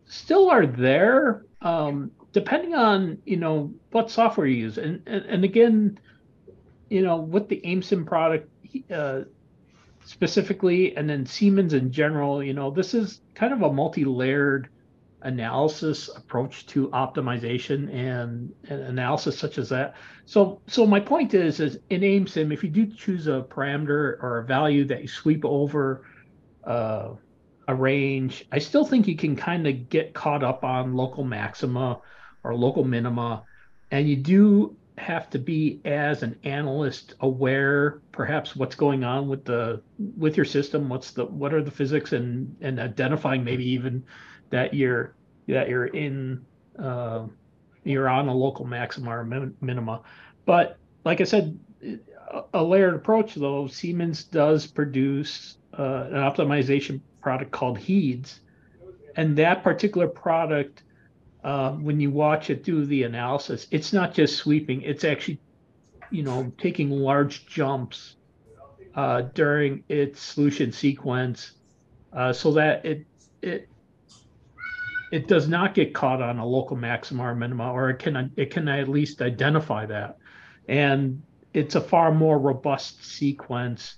still are there, um, depending on, you know, what software you use. And, and, and again, you know, with the Amesim product uh, specifically, and then Siemens in general, you know, this is kind of a multi-layered analysis approach to optimization and, and analysis such as that. So, so my point is, is in Amesim, if you do choose a parameter or a value that you sweep over, uh, a range, I still think you can kind of get caught up on local maxima or local minima, and you do have to be, as an analyst, aware perhaps what's going on with the with your system, what's the what are the physics, and and identifying maybe even that you're that you're in uh, you're on a local maxima or min, minima. But like I said, a, a layered approach though. Siemens does produce uh, an optimization product called HEADS, and that particular product, uh, when you watch it do the analysis, it's not just sweeping, it's actually, you know, taking large jumps uh, during its solution sequence, uh, so that it it it does not get caught on a local maxima or minima, or it can it can at least identify that, and it's a far more robust sequence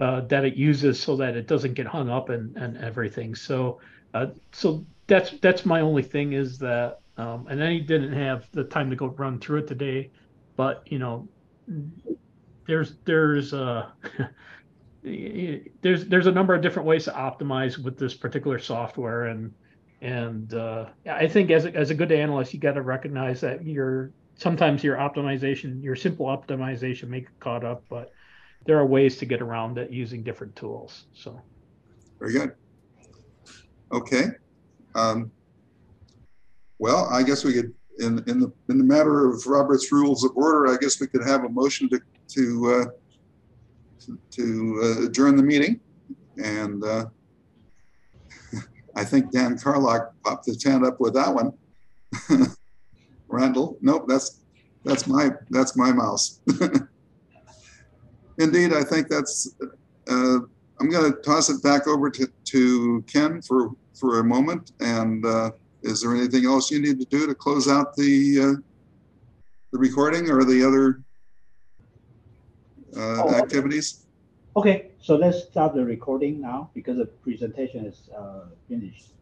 Uh, that it uses, so that it doesn't get hung up and and everything. So, uh, so that's that's my only thing is that, um, and I didn't have the time to go run through it today, but you know, there's there's uh, there's there's a number of different ways to optimize with this particular software, and and uh, I think as a, as a good analyst, you got to recognize that your sometimes your optimization, your simple optimization, may get caught up, but there are ways to get around it using different tools. So, very good. Okay. Um, well, I guess we could, in in the in the matter of Robert's Rules of Order, I guess we could have a motion to to uh, to, to uh, adjourn the meeting. And uh, I think Dan Carlock popped his hand up with that one. Randall, nope, that's that's my that's my mouse. Indeed, I think that's, uh, I'm going to toss it back over to, to Ken for, for a moment. And uh, is there anything else you need to do to close out the, uh, the recording or the other uh, oh, activities? Okay. Okay, so let's start the recording now because the presentation is uh, finished.